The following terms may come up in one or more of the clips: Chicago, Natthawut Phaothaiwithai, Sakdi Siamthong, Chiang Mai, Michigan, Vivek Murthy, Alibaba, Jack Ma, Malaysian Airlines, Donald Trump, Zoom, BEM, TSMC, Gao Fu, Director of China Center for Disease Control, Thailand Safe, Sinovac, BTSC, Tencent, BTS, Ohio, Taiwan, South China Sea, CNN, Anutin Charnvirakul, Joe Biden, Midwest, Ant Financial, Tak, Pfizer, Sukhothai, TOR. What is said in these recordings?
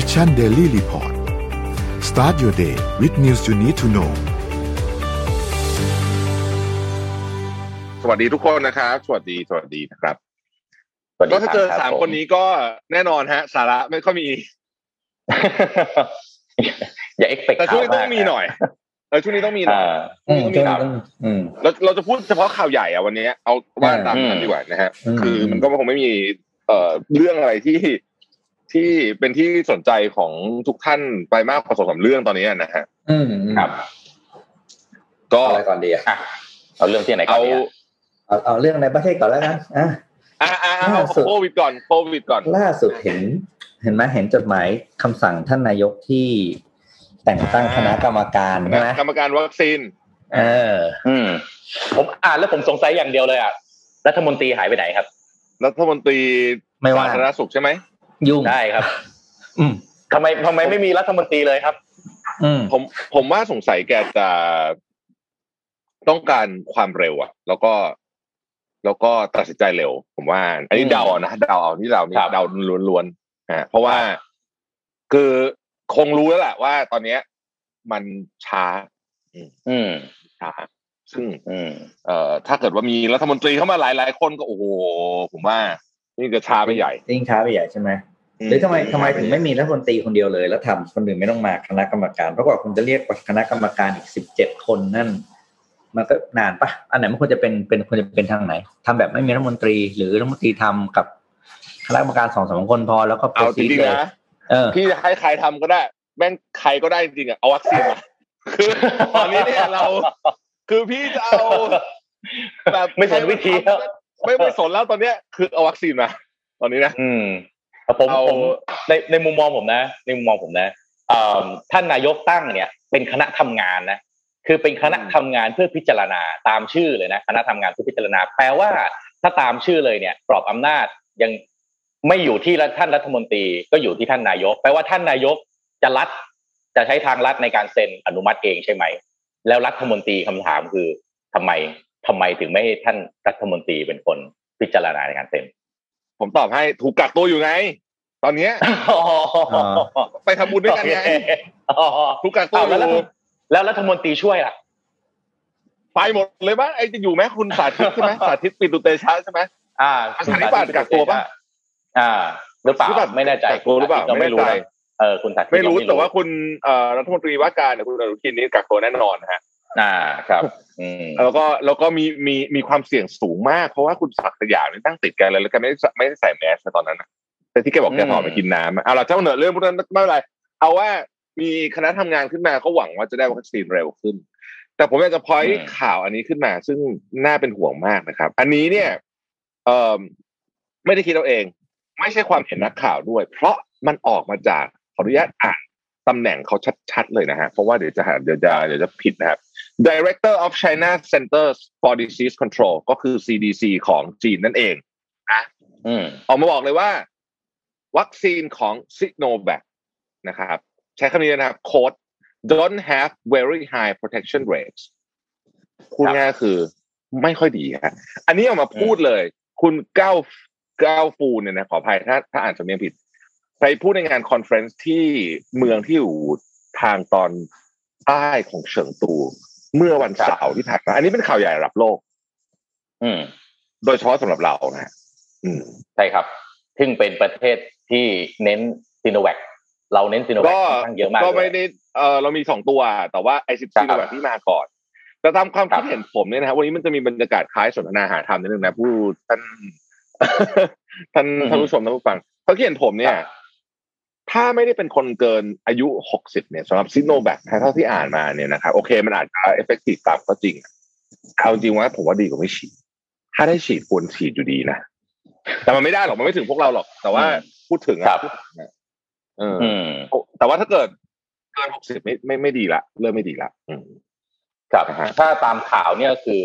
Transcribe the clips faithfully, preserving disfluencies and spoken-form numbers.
Mission Daily Report start your day with news you need to know สวัสดีทุกคนนะครับสวัสดีสวัสดีนะครับก็ถ้าเจอสามคนนี้ก็แน่นอนฮะสาระไม่ค่อยมีอย่า expect แต่ช่วงนี้ต้องมีหน่อยเออช่วงนี้ต้องมีหน่อยต้องมีหน่อยเราเราจะพูดเฉพาะข่าวใหญ่อ่ะวันนี้เอาว่าตามกันดีกว่านะฮะคือมันก็คงไม่มีเอ่อเรื่องอะไรที่ที่เป็นที่สนใจของทุกท่านไปมากกว่าสองสามเรื่องตอนนี้นะฮะอืมครับก็อะไรก่อนดีอ่ะเอาเรื่องที่ไหนก่อนดีเอาเอาเรื่องในประเทศก่อนแล้วกันอ่ะอ่ะเอาโควิดก่อนโควิดก่อนล่าสุดเห็นเห็นมั้ยเห็นจดหมายคำสั่งท่านนายกที่แต่งตั้งคณะกรรมการใช่มั้ยกรรมการวัคซีนเอออืมผมอ่านแล้วผมสงสัยอย่างเดียวเลยอ่ะรัฐมนตรีหายไปไหนครับรัฐมนตรีสาธารณสุขใช่มั้ยยุ่งได้ครับอืมทำไมทำไมไม่มีรัฐมนตรีเลยครับอืมผมผมว่าสงสัยแกจะต้องการความเร็วอ่ะแล้วก็แล้วก็ตัดสินใจเร็วผมว่าอันนี้เดานะเดาเอานี่เรานี่เดาล้วนๆฮะเพราะว่าคือคงรู้แล้วแหละว่าตอนนี้มันช้าอืมช้าซึ่งเอ่อถ้าเกิดว่ามีรัฐมนตรีเข้ามาหลายๆคนก็โอ้โหผมว่านี่ก็ช้าไปใหญ่ยิ่งช้าไปใหญ่ใช่ไหมหรือทำไมทำไมถึงไม่มีรัฐมนตรีคนเดียวเลยแล้วทำคนอื่นไม่ต้องมาคณะกรรมการเพราะว่าคุณจะเรียกคณะกรรมการอีกสิบเจ็ดคนนั่นมันก็นานปะอันไหนมันควรจะเป็นเป็นควรจะเป็นทางไหนทำแบบไม่มีรัฐมนตรีหรือรัฐมนตรีทำกับคณะกรรมการสองสามคนพอแล้วก็เอาจริงนะพี่จะให้ใครทำก็ได้แม่งใครก็ได้จริงอ่ะเอาวัคซีนมาคือตอนนี้เนี่ยเราคือพี่จะเอาแบบไม่สนวิธีไม่ไม่สนแล้วตอนเนี้ยคือเอาวัคซีนมาตอนนี้นะอืมผมผมในในมุมมองผมนะในมุมมองผมนะเอ่อท่านนายกตั้งเนี่ยเป็นคณะทำงานนะคือเป็นคณะทำงานเพื่อพิจารณาตามชื่อเลยนะคณะทำงานเพื่อพิจารณาแปลว่าถ้าตามชื่อเลยเนี่ยกรอบอำนาจยังไม่อยู่ที่ท่านรัฐมนตรีก็อยู่ที่ท่านนายกแปลว่าท่านนายกจะรัฐจะใช้ทางรัฐในการเซ็นอนุมัติเองใช่ไหมแล้วรัฐมนตรีคำถามคือทำไมทำไมถึงไม่ให้ท่านรัฐมนตรีเป็นคนพิจารณาในการเซ็นผมตอบให้ถูกกักตัวอยู่ไงตอนนี้ไปทำบุญด้วยกันไงถูกกักตัวแล้วแล้วรัฐมนตรีช่วยล่ะไปหมดเลยป่ะไอ้จะอยู่มั้ยคุณสาธิตใช่มั้ยสาธิตปิตุเตชะใช่มั้ยอ่าสาธิตป่ะกักตัวป่ะอ่าหรือเปล่าไม่แน่ใจกักตัวหรือเปล่าไม่รู้เออคุณสาธิตไม่รู้แต่ว่าคุณเอ่อรัฐมนตรีว่าการเนี่ยคุณอนุทินนี่กักตัวแน่นอนฮะอ่าครับอืมแล้วก็แล้วก็มีมีมีความเสี่ยงสูงมากเพราะว่าคุณศักดิ์สยามนี่ตั้งติดกันแล้วแล้วก็ไม่ไม่ได้ใส่แมสตอนนั้นน่ะแต่ที่แกบอกแกขอไปกินน้ำเอาล่ะเจ้าเหนือเรื่องพวกนั้นไม่เป็นไรเอาว่ามีคณะทำงานขึ้นมาก็หวังว่าจะได้วัคซีนเร็วขึ้นแต่ผมอยากจะพอยต์ข่าวอันนี้ขึ้นมาซึ่งน่าเป็นห่วงมากนะครับอันนี้เนี่ยเอ่อไม่ได้คิดเอาเองไม่ใช่ความเห็นนักข่าวด้วยเพราะมันออกมาจากขออนุญาตอ่านตำแหน่งเขาชัดๆเลยนะฮะเพราะว่าเดี๋ยวจะหาเดี๋ยวจะเดี๋ยวจะผิดนะครับ Director of China Center for Disease Control ก็คือ ซี ดี ซี ของจีนนั่นเองนะอืมออกมาบอกเลยว่าวัคซีนของ Sinovac นะครับใช้คำนี้นะครับโค้ด don't have very high protection rates คุณง่ายคือไม่ค่อยดีฮะอันนี้ออกมาพูดเลยคุณเก้าเก้าฟูเนี่ยนะขออภัยถ้าถ้าอ่านสำเนียงผิดไปพูดในงานคอนเฟรนซ์ที่เมืองที่อยู่ทางตอนใต้ของเฉิงตูเมื่อวันเสาร์ที่ผ่านมาอันนี้เป็นข่าวใหญ่ระดับโลกอืมโดยเฉพาะสำหรับเรานะอืมใช่ครับซึ่งเป็นประเทศที่เน้นซิโนแวคเราเน้นซิโนแวคค่อนข้างเยอะมากก็ไม่ได้เอ่อเรามีสองตัวแต่ว่าไอ้สิบซิโนแวคที่มาก่อนแต่ตามความคิดเห็นผมเนี่ยนะฮะวันนี้มันจะมีบรรยากาศคล้ายสนทนาหาธรรมนิดนึงนะผู้ท่านท่านท่านผู้ชมท่านผู้ฟังเขาเขียนผมเนี่ยถ้าไม่ได้เป็นคนเกินอายุหกสิบเนี่ยสำหรับซิโนแวคเท่าที่อ่านมาเนี่ยนะครับโอเคมันอาจจะเอฟเฟคทีฟต่ำก็จริงเอาจริงว่าผมว่าดีกว่าไม่ฉีดถ้าได้ฉีดควรฉีดอยู่ดีนะแต่มันไม่ได้หรอกมันไม่ถึงพวกเราหรอกแต่ว่าพูดถึงครับเออแต่ว่าถ้าเกิดเกินหกสิบไม่ไม่ไม่ดีละเริ่มไม่ดีละอืมครับถ้าตามข่าวเนี่ยคือ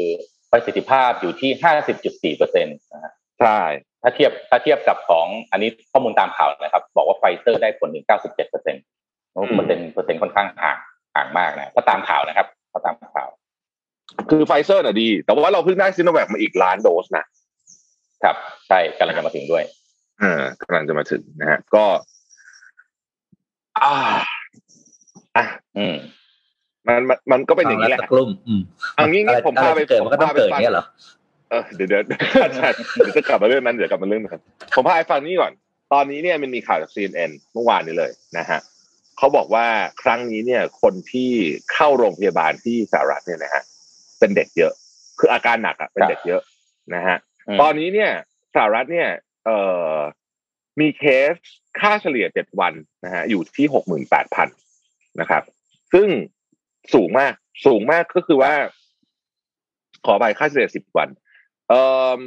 ประสิทธิภาพอยู่ที่ ห้าสิบจุดสี่เปอร์เซ็นต์ นะฮะใช่ถ้าเทียบถ้าเทียบกับของอันนี้ข้อมูลตามข่าวนะครับบอกว่าไฟเซอร์ได้ผลถึง เก้าสิบเจ็ดเปอร์เซ็นต์ เปอร์เซ็นต์เปอร์เซ็นต์ค่อนข้างห่างห่างมากนะถ้าตามข่าวนะครับถ้าตามข่าวคือไฟเซอร์น่ะดีแต่ว่าเราเพิ่งได้ซิโนแวคมาอีกล้านโดสนะครับใช่กำลังจะมาถึงด้วยอ่ากำลังจะมาถึงนะฮะก็ อ่าอ่ะอืมมันมันก็เป็นอย่างนี้แหละกลุ่มอืมเอางี้นี่ผมพาไปเกิดมันก็ต้องเกิดอย่างเงี้ยเหรอเออเดี๋ยวเดี๋ยวจะกลับมาเรื่องนั้นเดี๋ยวกลับมาเรื่องนั้นผมพาไปฟังนี้ก่อนตอนนี้เนี่ยมันมีข่าวจาก ซี เอ็น เอ็น เมื่อวานนี้เลยนะฮะเขาบอกว่าครั้งนี้เนี่ยคนที่เข้าโรงพยาบาลที่สหรัฐเนี่ยนะฮะเป็นเด็กเยอะคืออาการหนักอ่ะเป็นเด็กเยอะนะฮะตอนนี้เนี่ยสหรัฐเนี่ยเอ่อมีเคสค่าเฉลี่ยเจ็ดวันนะฮะอยู่ที่ หกหมื่นแปดพัน นะครับซึ่งสูงมากสูงมากก็คือว่าขอไปค่าเฉลี่ยสิบวันเอ่อ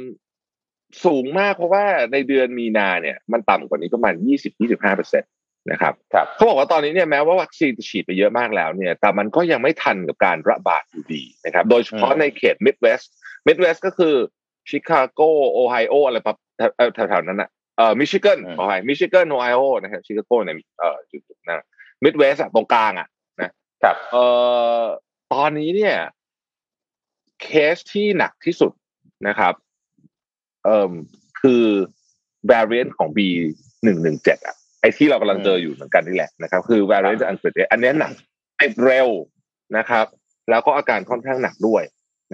สูงมากเพราะว่าในเดือนมีนาเนี่ยมันต่ำกว่านี้ประมาณ ยี่สิบถึงยี่สิบห้าเปอร์เซ็นต์ นะครับครับเขาบอกว่าตอนนี้เนี่ยแม้ว่าวัคซีนจะฉีดไปเยอะมากแล้วเนี่ยแต่มันก็ยังไม่ทันกับการระบาดอยู่ดีนะครับโดยเฉพาะในเขต Midwest Midwest ก็คือชิคาโกโอไฮโออะไรแบบแถวๆนั้นน่ะเอ่อมิชิแกนโอไฮมิชิแกนโอไฮโอนะครับชิคาโกเนี่ยเอ่อจุดๆนั้น Midwest อ่ะตรงกลางอ่ะนะครับเอ่อตอนนี้เนี่ยเคสที่หนักที่สุดนะครับเอ่อคือ variant ของ บี หนึ่งหนึ่งเจ็ด อ่ะไอ้ที่เรากำลังเจออยู่เหมือนกันนี่แหละนะครับคือ variant อังกฤษอันนี้หนักติดเร็วนะครับแล้วก็อาการค่อนข้างหนักด้วย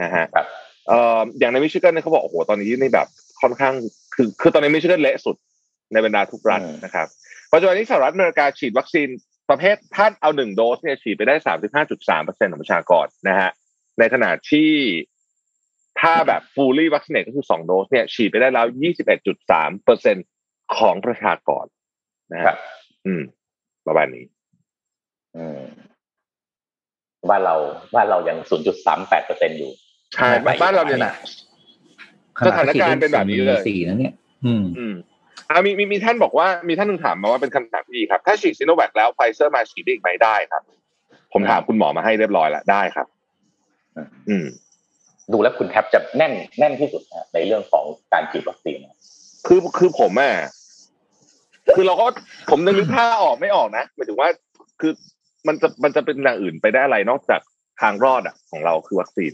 นะฮะเอ่ออย่างในมิชิแกนเนี่ยเขาบอกโอ้โหตอนนี้นี่แบบค่อนข้างคือคือตอนนี้มิชิแกนเละสุดในบรรดาทุกรัฐนะครับปัจจุบันนี้สหรัฐอเมริกาฉีดวัคซีนประเภทถ้าเอาหนึ่งโดสเนี่ยฉีดไปได้ สามสิบห้าจุดสามเปอร์เซ็นต์ ของประชากรนะฮะในขณะที่ถ้าแบบ fully vaccinated ก็คือสองโดสเนี่ยฉีดไปได้แล้ว ยี่สิบเอ็ดจุดสามเปอร์เซ็นต์ ของประชากรนะครับอืมประมาณนี้อืมบ้านเราบ้านเรายัง ศูนย์จุดสามแปดเปอร์เซ็นต์ อยู่ใช่บ้านเราเนี่ยนะสถานการณ์เป็นแบบนี้เลยสี่นะเนี่ยอืมอืมอ่ามีมีมีท่านบอกว่ามีท่านนึงถามมาว่าเป็นคำถามดีครับถ้าฉีดซิโนแวคแล้วไฟเซอร์มาฉีดได้อีกไหมได้ครับผมถามคุณหมอมาให้เรียบร้อยละได้ครับอืมดูแล้วคุณแทบจะแน่นแน่นที่สุดนะในเรื่องของการฉีดวัคซีนคือคือผมอ่ะคือเราก็ผมนึกถ้าออกไม่ออกนะหมายถึงว่าคือมันจะมันจะเป็นอย่างอื่นไปได้อะไรนอกจากทางรอดอ่ะของเราคือวัคซีน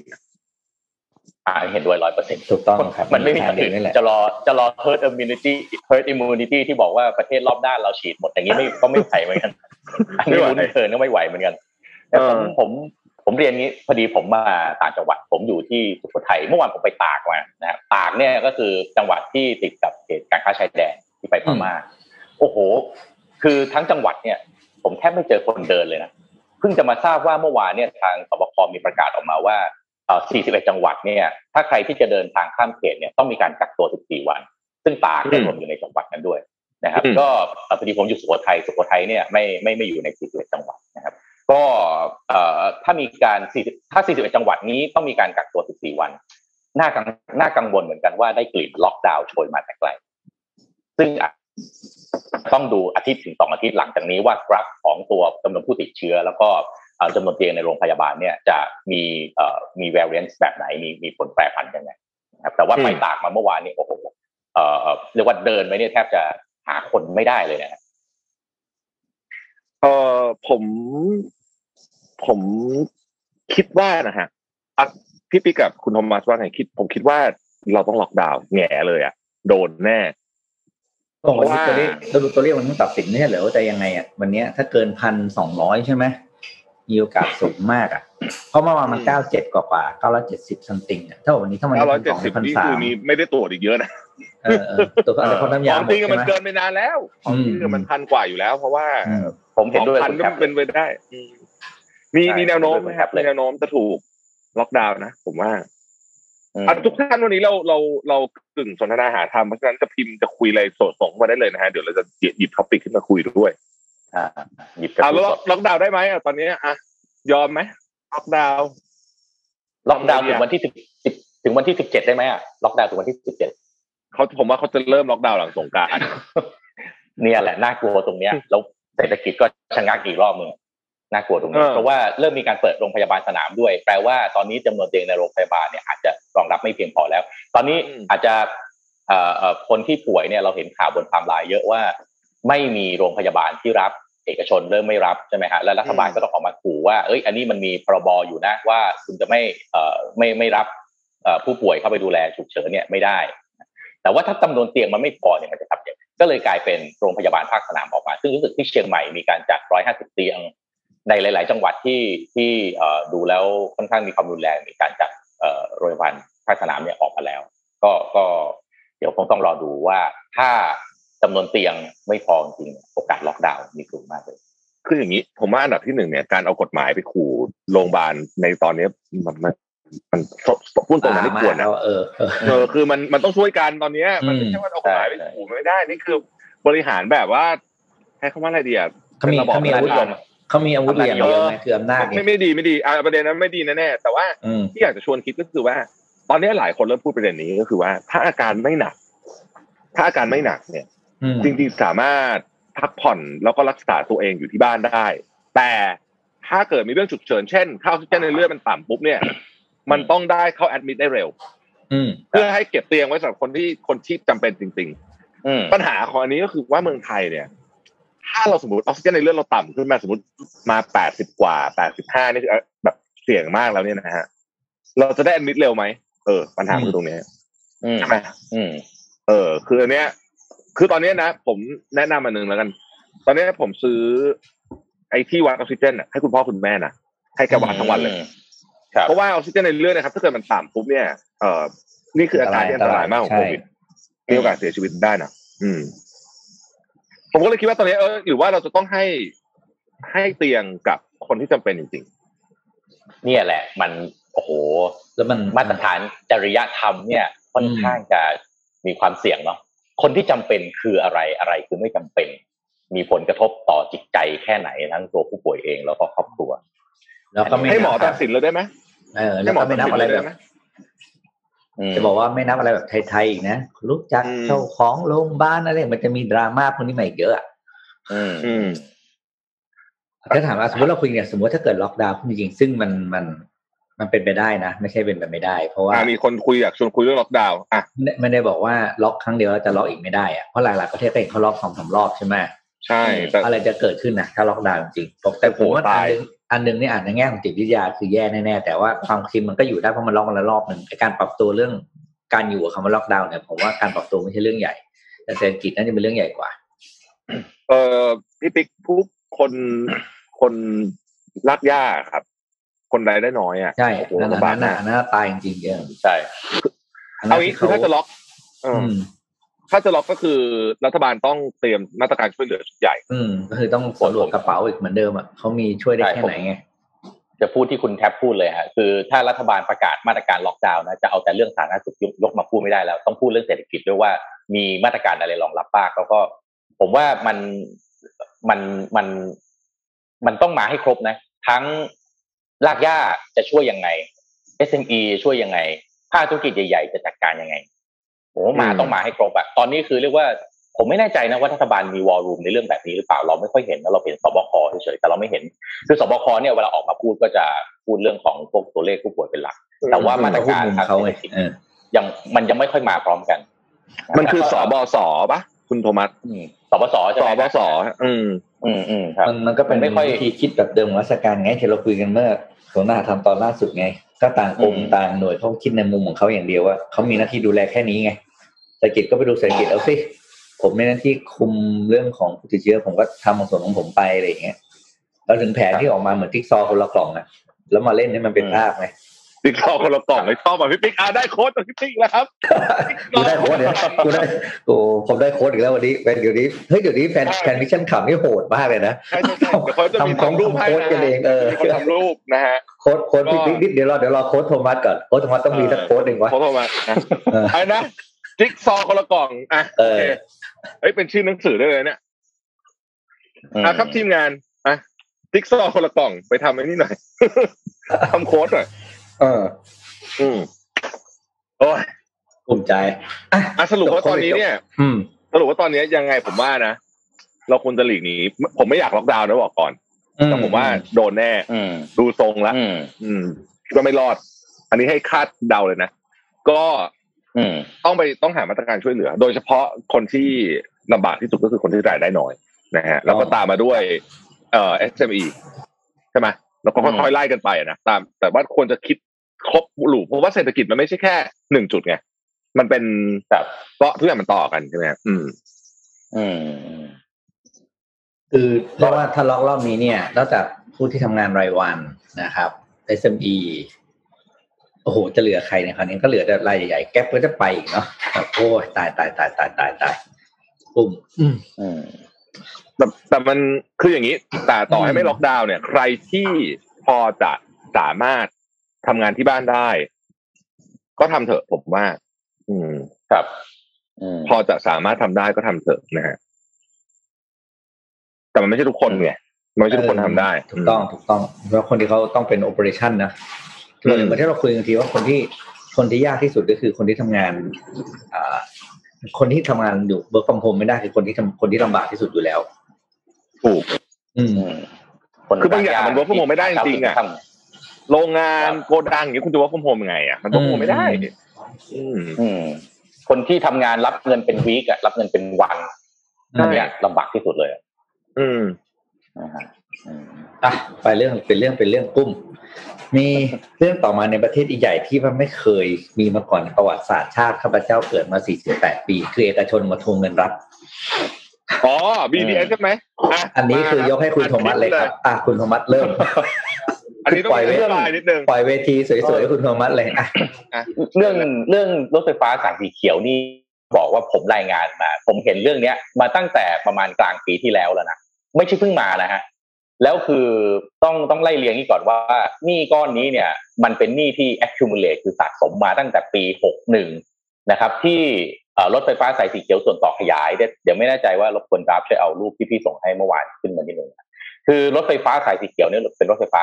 อ่าเห็นด้วย หนึ่งร้อยเปอร์เซ็นต์ ถูกต้องครับมันไม่มีทางอื่นจะรอจะรอ herd immunity herd immunity ที่บอกว่าประเทศรอบด้านเราฉีดหมดอย่างนี้ไม่ก็ไม่ไหวเหมือนกันอันนี้ลุ้นเทินก็ไม่ไหวเหมือนกันแต่ผมผมผมเรียนนี้พอดีผมมาต่างจังหวัดผมอยู่ที่สุโขทัยเมื่อวานผมไปตากมานะตากเนี่ยก็คือจังหวัดที่ติดกับเขตการค้าชายแดนที่ไปพม่าโอ้โหคือทั้งจังหวัดเนี่ยผมแทบไม่เจอคนเดินเลยนะเพิ่งจะมาทราบว่าเมื่อวานเนี่ยทางสบคมีประกาศออกมาว่าเอ่อสี่สิบเอ็ดจังหวัดเนี่ยถ้าใครที่จะเดินทางข้ามเขตเนี่ยต้องมีการกักตัวสิบสี่วันซึ่งตากเนี่ยรวมอยู่ในจังหวัดนั้นด้วยนะครับก็พอดีผมอยู่สุโขทัยสุโขทัยเนี่ยไม่ไม่ไม่อยู่ในสี่สิบเอ็ดจังหวัดนะครับก็เอ่อถ้ามีการสี่สิบถ้าสี่สิบเอ็ดจังหวัดนี้ต้องมีการกักตัวสิบสี่วันน่ากังน่ากังวลเหมือนกันว่าได้กลิ่นล็อกดาวน์โชยมาแต่ไกลซึ่งต้องดูอาทิตย์ถึงสองอาทิตย์หลังจากนี้ว่ากราฟของตัวจำนวนผู้ติดเชื้อแล้วก็จำนวนเตียงในโรงพยาบาลเนี่ยจะมีเอ่อมี variance แบบไหนมีมีผลแปรผันยังไงนะครับแต่ว่าไปตากมาเมื่อวานนี้โอ้โหเอ่อเรียกว่าเดินไปเนี่ยแทบจะหาคนไม่ได้เลยนะเอ่อผมผมคิดว่านะฮะพี่ปิ๊กกับคุณโทมัสว่าไงคิดผมคิดว่าเราต้องล็อกดาวน์แง่เลยอ่ะโดนแน่ต้องดูตัวเลขดูตัวเลขมันต้องตัดสินเนี่ยเหรอว่าจะยังไงอ่ะวันนี้ถ้าเกิน หนึ่งพันสองร้อย ใช่ไหมมีโอกาสสูงมากอ่ะเพราะเมื่อวานมันเก้าสิบเจ็ดกว่าๆเก้าร้อยเจ็ดสิบซัมติงอ่ะถ้าวันนี้ถ้ามันเก้าร้อยเจ็ดสิบนี่คือมีไม่ได้ตรวจอีกเยอะนะเออตัวอะไรพวกน้ำยาของจริงมันเกินไปนานแล้วของจริงมันพันกว่าอยู่แล้วเพราะว่าผมเห็นด้วยครับมันเป็นไปได้มีมีแนวโน้มนะครับแนวโน้มจะถูกล็อกดาวน์นะผมว่าอ่ะทุกท่านวันนี้เราเราเรากึ่งสนทนาหาธรรมเพราะฉะนั้นจะพิมพ์จะคุยอะไรสดๆมาได้เลยนะฮะเดี๋ยวเราจะหยิบท็อปิกขึ้นมาคุยด้วยอ่าหยิบเอาล็อกดาวน์ได้ไหมอ่ะตอนนี้อ่ะยอมไหมล็อกดาวน์ล็อกดาวน์ถึงวันที่สิบถึงวันที่สิบเจ็ดได้ไหมอ่ะล็อกดาวน์ถึงวันที่สิบเจ็ดเขาผมว่าเขาจะเริ่มล็อกดาวน์หลังสงกรานต์เนี่ยแหละน่ากลัวตรงเนี้ยแล้วเศรษฐกิจก็ชะงักอีกรอบนึงน่ากลัวตรงนี้เพราะว่าเริ่มมีการเปิดโรงพยาบาลสนามด้วยแปลว่าตอนนี้จำนวนเตียงในโรงพยาบาลเนี่ยอาจจะรองรับไม่เพียงพอแล้วตอนนี้อาจจะเอ่อคนที่ป่วยเนี่ยเราเห็นข่าวบนไทม์ไลน์เยอะว่าไม่มีโรงพยาบาลที่รับเอกชนเริ่มไม่รับใช่ไหมฮะและรัฐบาลก็ต้องออกมาขู่ว่าเอ้ยอันนี้มันมีพรบอยู่นะว่าคุณจะไม่เอ่อไม่ไม่รับเอ่อผู้ป่วยเข้าไปดูแลฉุกเฉินเนี่ยไม่ได้แต่ว่าถ้าจำนวนเตียงมันไม่พอเนี่ยมันจะทำยังไงก็เลยกลายเป็นโรงพยาบาลภาคสนามออกมาซึ่งรู้สึกที่เชียงใหม่มีการจัด หกร้อยห้าสิบเตียงในหลายๆจังหวัดที่ที่ดูแล้วค่อนข้างมีความรุนแรงมีการจัดโรงพยาบาลภาคสนามเนี่ยออกมาแล้วก็ก็เดี๋ยวคงต้องรอดูว่าถ้าจำนวนเตียงไม่พอจริงโอกาสล็อกดาวน์มีสูงมากเลยคืออย่างนี้ผมว่าอันดับที่หนึ่งเนี่ยการเอากฎหมายไปขู่โรงพยาบาลในตอนนี้มันมันมันพูดตรงนั้นไม่ควรนะเออเออคือมันมันต้องช่วยกันตอนนี้มันไม่ใช่ว่าเอากฎหมายไปขู่ไม่ได้นี่คือบริหารแบบว่าให้เขาว่าอะไรดีอ่ะเขามีเขามีอาวุธเหลี่ยมเขามีอาวุธเหลี่ยมเยอะไหมคืออำนาจไม่ไม่ดีไม่ดีประเด็นนั้นไม่ดีแน่แต่ว่าที่อยากจะชวนคิดก็คือว่าตอนนี้หลายคนเริ่มพูดประเด็นนี้ก็คือว่าถ้าอาการไม่หนักถ้าอาการไม่หนักเนี่ยจริงๆสามารถพักผ่อนแล้วก็รักษาตัวเองอยู่ที่บ้านได้แต่ถ้าเกิดมีเรื่องฉุกเฉินเช่นค่าออกซิเจนในเลือดมันต่ำปุ๊บเนี่ยมันต้องได้เข้าแอดมิดได้เร็วเพื่อให้เก็บเตียงไว้สำหรับคนที่คนที่จำเป็นจริงๆปัญหาของอันนี้ก็คือว่าเมืองไทยเนี่ยถ้าเราสมมติออกซิเจนในเลือดเราต่ำขึ้นมาสมมติมาแปดสิบกว่าแปดสิบห้านี่คือแบบเสี่ยงมากแล้วเนี่ยนะฮะเราจะได้แอดมิดเร็วไหมเออปัญหาคือตรงนี้ใช่ไหมเออคืออันเนี้ยคือตอนนี้นะผมแนะนำมาหนึ่งแล้วกันตอนนี้ผมซื้อไอ้ที่วัดออกซิเจนอ่ะให้คุณพ่อคุณแม่นะให้แกวัดทั้งวันเลยเพราะว่าออกซิเจนในเลือดนะครับถ้าเกิดมันต่ำปุ๊บเนี่ยเออนี่คืออาการที่อันตรายมากของโควิดมีโอกาสเสียชีวิตได้นะอืมผมก็เลยคิดว่าตอนนี้เออหรือว่าเราจะต้องให้ให้เตียงกับคนที่จำเป็นจริงๆเนี่ยแหละมันโอ้โหแล้วมันมาตรฐานจริยธรรมเนี่ยค่อนข้างจะมีความเสี่ยงเนาะคนที่จำเป็นคืออะไรอะไรคือไม่จำเป็นมีผลกระทบต่อจิตใจแค่ไหนทั้งตัวผู้ป่วยเองแล้วก็ครอบครัวแล้วก็ให้หมอตัดสินเลยได้ไหมเออให้หมอไม่นับอะไรแบบจะบอกว่าไม่นับอะไรแบบไทยๆอีกนะรู้จักเจ้าของโรงพยาบาลอะไรมันจะมีดราม่าพวกนี้ใหม่เยอะอืมถ้าถามว่าสมมติเราคุยเนี่ยสมมติถ้าเกิดล็อกดาวน์จริงๆซึ่งมันมันมันเป็นไปได้นะไม่ใช่เป็นไปไม่ได้เพราะว่ามีคนคุยอยากชวนคุยเรื่องล็อกดาวน์อ่ะไม่ได้บอกว่าล็อกครั้งเดียวแล้วจะล็อกอีกไม่ได้อ่ะเพราะหลายๆประเทศก็เห็นเขาล็อกสองสามรอบใช่ไหมใช่อะไรจะเกิดขึ้นนะถ้าล็อกดาวน์จริงแต่ผมว่าอันนึงอันนึงนี่อ่านในแง่ของจิตวิทยาคือแย่แน่ๆแต่ว่าความคิดมันก็อยู่ได้เพราะมันล็อกมาแล้วรอบหนึ่งการปรับตัวเรื่องการอยู่กับคำว่าล็อกดาวน์เนี่ยผมว่าการปรับตัวไม่ใช่เรื่องใหญ่แต่เศรษฐกิจนั่นจะเป็นเรื่องใหญ่กว่าเออพี่ปิ๊กทุกคนคนรักยากครับคนรายได้น้อยอ่ะใช่โอ้โหลำบากนะหน้าตายจริงๆเนี่ยใช่เอางี้คือถ้าจะล็อกถ้าจะล็อกก็คือรัฐบาลต้องเตรียมมาตรการช่วยเหลือชุดใหญ่ก็คือต้องสำรวจกระเป๋าอีกเหมือนเดิมอ่ะเขามีช่วยได้แค่ไหนไงจะพูดที่คุณแทบพูดเลยฮะคือถ้ารัฐบาลประกาศมาตรการล็อกดาวน์นะจะเอาแต่เรื่องสาธารณสุขยกมาพูดไม่ได้แล้วต้องพูดเรื่องเศรษฐกิจด้วยว่ามีมาตรการอะไรรองรับบ้างแล้วก็ผมว่ามันมันมันมันต้องมาให้ครบนะทั้งรากหญ้าจะช่วยยังไง เอส เอ็ม อี ช่วยยังไงภาคธุรกิจใหญ่ๆจะจัดการยังไงโอ้มาต้องมาให้ครบอะตอนนี้คือเรียกว่าผมไม่แน่ใจนะว่ารัฐบาลมีวอลลุ่มในเรื่องแบบนี้หรือเปล่าเราไม่ค่อยเห็นนะเราเป็นสบคเฉยๆแต่เราไม่เห็นคือสบคเนี่ยเวลาออกมาพูดก็จะพูดเรื่องของพวกตัวเลขผู้ป่วยเป็นหลักแต่ว่ามาตรการทางเศรษฐกิจยังมันยังไม่ค่อยมาพร้อมกันมันคือสบสปะคุณโทมัสสบสใช่ไหมสบสอืมอืมอืมครับมันมันก็เป็นไม่ค่อยที่คิดแบบเดิมรัฐการไงที่เราคุยกันเมื่อส่วนหน้าทำตอนล่าสุดไงก็ต่างองค์ต่างหน่วยเขาคิดในมุมของเขาอย่างเดียวว่าเขามีหน้าที่ดูแลแค่นี้ไงเศรษฐกิจก็ไปดูเศรษฐกิจเอาสิผมมีหน้าที่คุมเรื่องของผู้ติดเชื้อผมก็ทำส่วนของผมไปอะไรอย่างเงี้ยแล้วถึงแผนที่ออกมาเหมือนติ๊กซอคนละกล่องนะแล้วมาเล่นให้มันเป็นภาพไงติ๊กซอคนละกล่องเลยชอบแบบพี่ปิ๊กอ่ะได้โค้ดจากพี่ปิ๊กแล้วครับกูได้โค้ดเนี่ยกูได้โอ้ผมได้โค้ดอีกแล้ววันนี้เป็นเดี๋ยวนี้เฮ้ยเดี๋ยวนี้แฟนแฟนมิชชั่นขำนี่โหดมากเลยนะทำของรูปโค้ดกันเองเออทำรูปนะฮะโค้ดโค้ดพี่ปิ๊กนิดเดี๋ยวรอเดี๋ยวรอโค้ดโทมัสก่อนโค้ดโทมัสต้องมีสักโค้ดหนึ่งวะโค้ดโทมัสไอ้นะติ๊กซอคนละกล่องอ่ะโอเคเฮ้ยเป็นชื่อหนังสือได้เลยเนี่ยอ่ะครับทีมงานอ่ะติ๊กซอคนละกล่องไปทำไอ้นี่หน่อยทำโค้ดหน่อยเอออืมโอ้ยภูมิใจอ่ะสรุปว่าตอนนี้เนี่ยอืมสรุปว่าตอนนี้ยังไงผมว่านะเราควรจะหลีกหนีผมไม่อยากล็อกดาวน์นะบอกก่อนแต่ผมว่าโดนแน่ดูทรงแล้วอืมก็ไม่รอดอันนี้ให้คาดเดาเลยนะก็อืมต้องไปต้องหามาตรการช่วยเหลือโดยเฉพาะคนที่ลำบากที่สุดก็คือคนที่รายได้น้อยนะฮะแล้วก็ตามมาด้วยเอ่อ เอส เอ็ม อี ใช่ไหมแล้วก็ค่อยๆไล่กันไปนะตามแต่ว่าควรจะคิดครบหลู่เพราะว่าเศรษฐกิจมันไม่ใช่แค่หนึ่งจุดไงมันเป็นแบบเพราะทุกอย่างมันต่อกันใช่ไหมอืมอืม คือเพราะว่าถ้าล็อกรอบนี้เนี่ยนอกจากผู้ที่ทำงานรายวันนะครับ เอส เอ็ม อี โอ้โหจะเหลือใครในคราวนี้ก็เหลือแต่รายใหญ่ๆแก๊ปก็จะไปอีกเนาะโอ้ยตายตายตายตายตายตายกลุ่มอืมแต่แต่มันคืออย่างนี้แต่ต่อให้ไม่ล็อกดาวน์เนี่ยใครที่พอจะสามารถทำงานที่บ้านได้ก็ทำเถอะผมว่าอืมครับพอจะสามารถทำได้ก็ทำเถอะนะฮะแต่มันไม่ใช่ทุกคนไงมันไม่ใช่ทุกคนทำได้ถูกต้องถูกต้องเพราะคนที่เขาต้องเป็นโอเปอเรชั่นนะเราเหมือนที่เราคุยกันทีว่าคนที่คนที่ยากที่สุดก็คือคนที่ทำงานอ่าคนที่ทำงานอยู่เวิร์กฟรอมโฮมไม่ได้คือคนที่ทำคนที่ลำบากที่สุดอยู่แล้วถูกอืมคือบางอย่างมันเวิร์กฟรอมโฮมไม่ได้จริงๆอ่ะโรงงานโกดังอย่างนี้คุณจะเวิร์กฟรอมโฮมยังไงอ่ะมันเวิร์กฟรอมโฮมไม่ได้อืมอืมคนที่ทำงานรับเงินเป็นวีคอ่ะรับเงินเป็นวันเนี่ยลำบากที่สุดเลยอืมอ่ะไปเรื่องเป็นเรื่องเป็นเรื่องกุ้มมีเรื่องต่อมาในประเทศอีกใหญ่ที่มันไม่เคยมีมาก่อนในประวัติศาสตร์ชาติข้าพเจ้าเกิดมาสี่สิบแปดปีคือเอกชนมาทวงเงินรัฐอ๋อ บี ดี เอส ใช่ไหมอันนี้คือยกให้คุณโทมัสเลยครับอ่ะคุณโทมัสเริ่มอันนี้ต้องปล่อยเรื่องนิดนึงปล่อยเวทีสวยๆคุณโทมัสเลยอ่ะเรื่องเรื่องรถไฟฟ้าสายสีเขียวนี่บอกว่าผมรายงานมาผมเห็นเรื่องเนี้ยมาตั้งแต่ประมาณกลางปีที่แล้วแล้วนะไม่ใช่เพิ่งมานะฮะแล้วคือต้องต้องไล่เรียงนี่ก่อนว่าหนี้ก้อนนี้เนี่ยมันเป็นหนี้ที่ accumulate คือสะสมมาตั้งแต่ปีหกสิบเอ็ดนะครับที่รถไฟฟ้าสายสีเขียวส่วนต่อขยายเดี๋ยวไม่แน่ใจว่ารบกวนกราฟช่วยเอารูปที่พี่ส่งให้เมื่อวานขึ้นมานิดนึงคือรถไฟฟ้าสายสีเขียวเนี่ยเป็นรถไฟฟ้า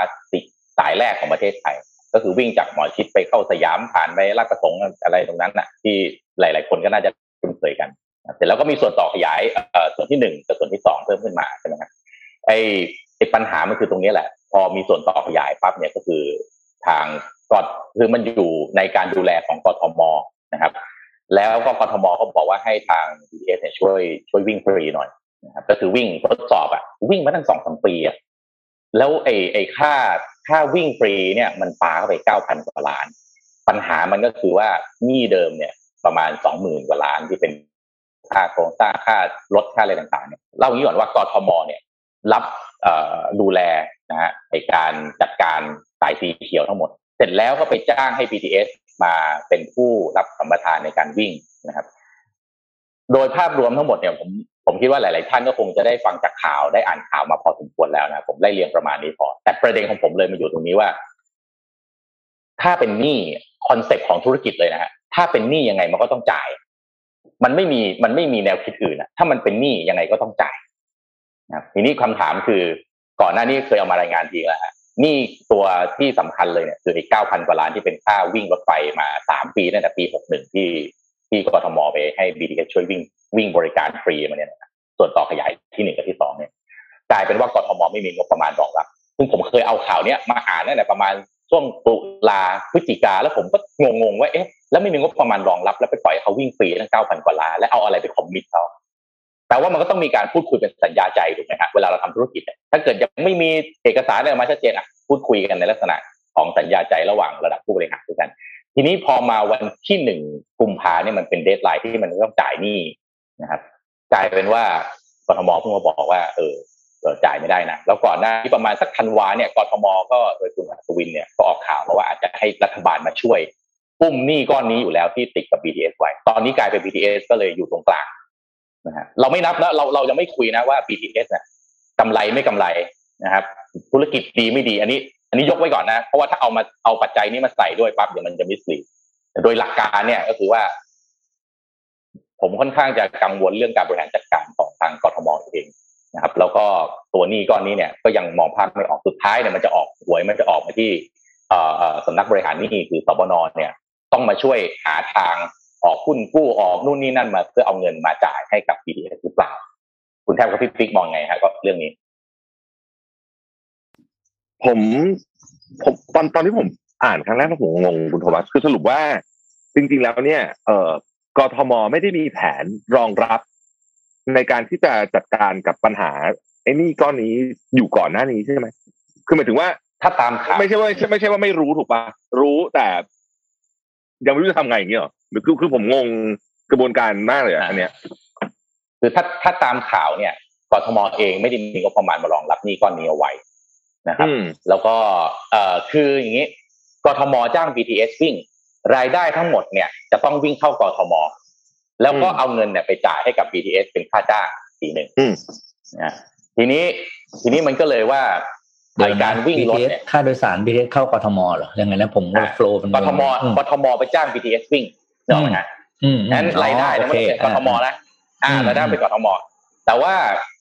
สายแรกของประเทศไทยก็คือวิ่งจากหมอชิดไปเข้าสยามผ่านไปลาดกระสงอะไรตรงนั้นน่ะที่หลายๆคนก็น่าจะคุ้นเคยกันเสร็จแล้วก็มีส่วนต่อขยายส่วนที่หนึ่งกับส่วนที่สองเพิ่มขึ้นมาใช่ไหมครับไอ้ไอ้ปัญหามันคือตรงนี้แหละพอมีส่วนต่อขยายปั๊บเนี่ยก็คือทางกทคือมันอยู่ในการดูแลของกทม.นะครับแล้วก็กทม.ก็บอกว่าให้ทาง บี ที เอส เนี่ยช่วยช่วยวิ่งฟรีหน่อยนะครับก็คือวิ่งทดสอบอ่ะวิ่งมาตั้ง สองถึงสามปีอ่ะแล้วไอ้ไอ้ค่าค่าวิ่งฟรีเนี่ยมันปาเข้าไป เก้าพันกว่าล้านปัญหามันก็คือว่าหนี้เดิมเนี่ยประมาณ สองหมื่นกว่าล้านที่เป็นค่าโครงสร้างค่ารถค่าอะไรต่างๆเนี่ยเล่าอย่างนี้ก่อนว่ากทม.เนี่ยรับดูแลนะฮะในการจัดการสายสีเขียวทั้งหมดเสร็จแล้วก็ไปจ้างให้ บี ที เอส มาเป็นผู้รับสัมปทานในการวิ่งนะครับโดยภาพรวมทั้งหมดเนี่ยผมผมคิดว่าหลายๆท่านก็คงจะได้ฟังจากข่าวได้อ่านข่าวมาพอสมควรแล้วนะผมได้เรียงประมาณนี้พอแต่ประเด็นของผมเลยมันอยู่ตรงนี้ว่าถ้าเป็นหนี้คอนเซ็ปต์ของธุรกิจเลยนะฮะถ้าเป็นหนี้ยังไงมันก็ต้องจ่ายมันไม่มีมันไม่มีแนวคิดอื่นนะถ้ามันเป็นหนี้ยังไงก็ต้องจ่ายนะทีนี้คำถามคือก่อนหน้านี้เคยเอามารายงานทีแล้วฮะหนี้ตัวที่สำคัญเลยเนี่ยคืออีก เก้าพันกว่าล้านที่เป็นค่าวิ่งรถไฟมาสามปีตั้งแต่ปีหกสิบเอ็ดที่ที่กทม.ไปให้ บี ที เอส ช่วยวิ่งวิ่งบริการฟรีมาเนี่ยส่วนต่อขยายที่หนึ่งกับที่สองเนี่ยกลายเป็นว่ากทม.ไม่มีงบประมาณรองรับซึ่งผมเคยเอาข่าวเนี้ยมาอ่านตั้งแต่ประมาณช่วงตุลาพฤศจิกาแล้วผมก็งงๆว่าเอ๊ะแล้วไม่มีงบประมาณรองรับแล้วไปปล่อยเขาวิ่งฟรีตั้ง เก้าพันกว่าล้านแล้วเอาอะไรไปคอมมิตเขาแต่ว่ามันก็ต้องมีการพูดคุยเป็นสัญญาใจถูกไหมครับเวลาเราทำธุรกิจถ้าเกิดยังไม่มีเอกสารอะไรออกมาชัดเจนอ่ะพูดคุยกันในลักษณะของสัญญาใจระหว่างระดับผู้บริหารด้วยกันทีนี้พอมาวันที่หนึ่งกุมภาเนี่ยมันเป็นเดดไลน์ที่มันต้องจ่ายหนี้นะครับกลายเป็นว่ากทม.เพิ่งมาบอกว่าเออจ่ายไม่ได้นะแล้วก่อนหน้าที่ประมาณสักธันวาเนี่ยกทม.ก็โดยคุณอัศวินเนี่ยก็ออกข่าวมาว่าอาจจะให้รัฐบาลมาช่วยปุ้มหนี้ก้อนนี้อยู่แล้วที่ติดกับ บี ที เอส ไว้ตอนนี้กลายเป็น บี ที เอส ก็เลยอยู่ตรงกลางนะฮะเราไม่นับนะเราเราจะไม่คุยนะว่า บี ที เอส เนี่ยกำไรไม่กำไรนะครับธุรกิจดีไม่ดีอันนี้อันนี้ยกไว้ก่อนนะเพราะว่าถ้าเอามาเอาปัจจัยนี้มาใส่ด้วยปั๊บเดี๋ยวมันจะมิสลีดโดยหลักการเนี่ยก็คือว่าผมค่อนข้างจะกังวลเรื่องการบริหารจัดการของทางกทม.เองนะครับแล้วก็ตัวหนี้ก้อนนี้เนี่ยก็ยังมองภาพไม่ออกสุดท้ายเนี่ยมันจะออกหวยมันจะออกมาที่เอ่อสำนักบริหารหนี้คือสบน.เนี่ยต้องมาช่วยหาทางออกหุ้นกู้ออกนู่นนี่นั่นมาเพื่อเอาเงินมาจ่ายให้กับ บี ที เอส หรือเปล่าคุณแทบกับพี่ติ๊กมองไงฮะก็เรื่องนี้ผมผมตอนตอนที่ผมอ่านครั้งแรกผมงงคุณโทมัสคือสรุปว่าจริงๆแล้วเนี่ยเอ่อกทม.ไม่ได้มีแผนรองรับในการที่จะจัดการกับปัญหาไอ้นี่ก้อนนี้อยู่ก่อนหน้านี้ใช่ไหมคือหมายถึงว่าถ้าตามข่าวไม่ใช่ว่าไม่ใช่ว่าไม่รู้ถูกป่ะรู้แต่ยังไม่รู้จะทำไงอย่างนี้หรอคือคือผมงงกระบวนการมากเลยอ่ะอันเนี้ยคือถ้าถ้าตามข่าวเนี่ยก กทมเองไม่ได้มีงบประมาณมารองรับหนี้ก้อนนี้เอาไว้นะครับแล้วก็เอ่อคืออย่างงี้กทมจ้าง บี ที เอส วิ่งรายได้ทั้งหมดเนี่ยจะต้องวิ่งเข้ากทมแล้วก็เอาเงินเนี่ยไปจ่ายให้กับ บี ที เอส เป็นค่าจ้างทีนึงนะทีนี้ทีนี้มันก็เลยว่าโดยการวิ่งรถเนี่ยค่าโดยสาร บี ที เอส เข้ากทมเหรอยังไงนะผมว่าโฟลว์มันกทมกทมไปจ้าง บี ที เอส วิ่งเนาะฮะอืมงั้นรายได้เนี่ยมันเป็นกทมนะอ่ารายได้เป็นกทมแต่ว่า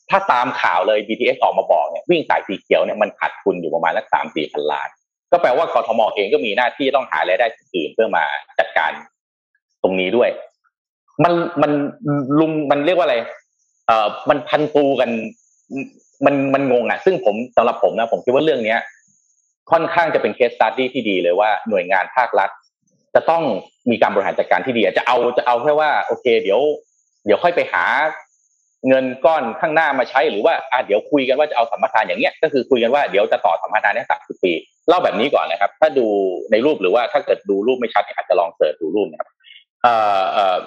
ถ้าตามข่าวเลย บี ที เอส ออกมาบอกเนี่ยวิ่งสายสีเขียวเนี่ยมันขาดทุนอยู่ประมาณสัก สามถึงสี่พัน ล้านก็แปลว่ากทมเองก็มีหน้าที่ต้องหารายได้อื่นเพื่อมาจัดการตรงนี้ด้วยมันมันลุงมันเรียกว่าอะไรเอ่อมันพันปูกันมันมันงงอ่ะซึ่งผมสำหรับผมนะผมคิดว่าเรื่องนี้ค่อนข้างจะเป็นเคสสตั๊ดดี้ที่ดีเลยว่าหน่วยงานภาครัฐจะต้องมีการบริหารจัดการที่ดีจะเอาจะเอาแค่ว่าโอเคเดี๋ยวเดี๋ยวค่อยไปหาเงินก้อนข้างหน้ามาใช้หรือว่าอ่ะเดี๋ยวคุยกันว่าจะเอาสัมปทานอย่างเงี้ยก็คือคุยกันว่าเดี๋ยวจะต่อสัมปทานได้สามสิบปีเล่าแบบนี้ก่อนนะครับถ้าดูในรูปหรือว่าถ้าเกิดดูรูปไม่ชัดอาจจะลองเสิร์ชดูรูปนะครับเอ่อเอ่อ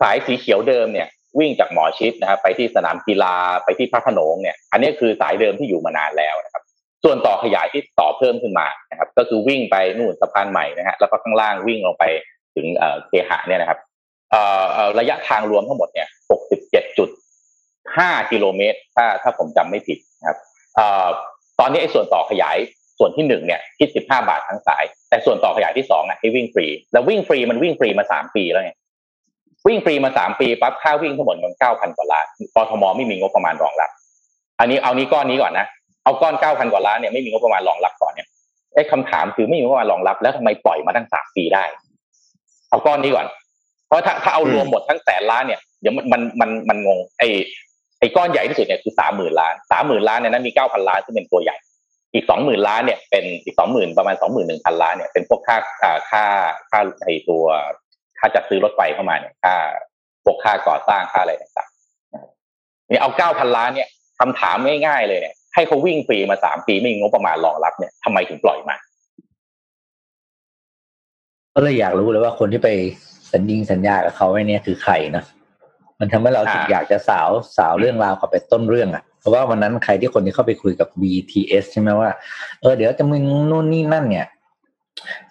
สายสีเขียวเดิมเนี่ยวิ่งจากหมอชิดนะครับไปที่สนามกีฬาไปที่พระโขนงเนี่ยอันนี้คือสายเดิมที่อยู่มานานแล้วนะครับส่วนต่อขยายที่ต่อเพิ่มขึ้นมานะครับก็คือวิ่งไปนู่นสะพานใหม่นะฮะแล้วก็ข้างล่างวิ่งลงไปถึงเอ่อเคหะเนี่ยนะครับเอ่อระยะทางรวมทั้งหมดเนี่ย หกสิบเจ็ดจุดห้า กิโลเมตรถ้าถ้าผมจำไม่ผิดนะครับเอ่อตอนนี้ไอ้ส่วนต่อขยายส่วนที่หนึ่งเนี่ยคิดสิบห้าบาททั้งสายแต่ส่วนต่อขยายที่สองอ่ะให้วิ่งฟรีแล้ววิ่งฟรีมันวิ่งฟรีมาสามปีแล้วไงวิ่งฟรีมาสามปีปั๊บค่าวิ่งทั้งหมดมัน เก้าพัน กว่าล้านกทมไม่มีงบประมาณรองรับอันนี้เอานี้ก้อนนี้ก่อนนะเอาก้อน เก้าพัน กว่าล้านเนี่ยไม่มีงบประมาณรองรับก่อนเนี่ยไอ้คำถามคือไม่มีงบประมาณรองรับแล้วทำไมปล่อยมาตั้งสามปีได้เอาก้อนนี้ก่อนเพราะถ้าถ้าเอารวมหมดทั้งแสนล้านเนี่ยเดี๋ยวมันมันมันมันงงไอ้ไอ้ก้อนใหญ่ที่สุดเนี่ยคือ สามหมื่น ล้าน สามหมื่น ล้านเนี่ยนั้นมี เก้าพัน ล้านซึ่งเป็นตัวใหญ่อีก สองหมื่น ล้านเนี่ยเป็นอีก สองหมื่น ประมาณ สองหมื่นหนึ่งพัน ล้านเนี่ยเป็นพวกค่าค่าค่าไอ้ตัวถ้าจะซื้อรถไฟเข้ามาเนี่ยค่าพวกค่าก่อสร้างค่าอะไรต่างๆนี่เอา เก้าพัน ล้านเนี่ยคำถามง่ายๆเลยเนี่ยให้เขาวิ่งฟรีมาสามปีไม่มีงบประมาณรองรับเนี่ยทำไมถึงปล่อยมาก็เลยอยากรู้เลยว่าคนที่ไปสัญญิงสัญญากับเขาไว้เนี่ยคือใครนะมันทำให้เราถึงอยากจะสาวสาวเรื่องราวกลับไปต้นเรื่องอ่ะเพราะว่าวันนั้นใครที่คนที่เข้าไปคุยกับ บี ที เอส ใช่ไหมว่าเออเดี๋ยวจะมึงนู่นนี่นั่นเนี่ย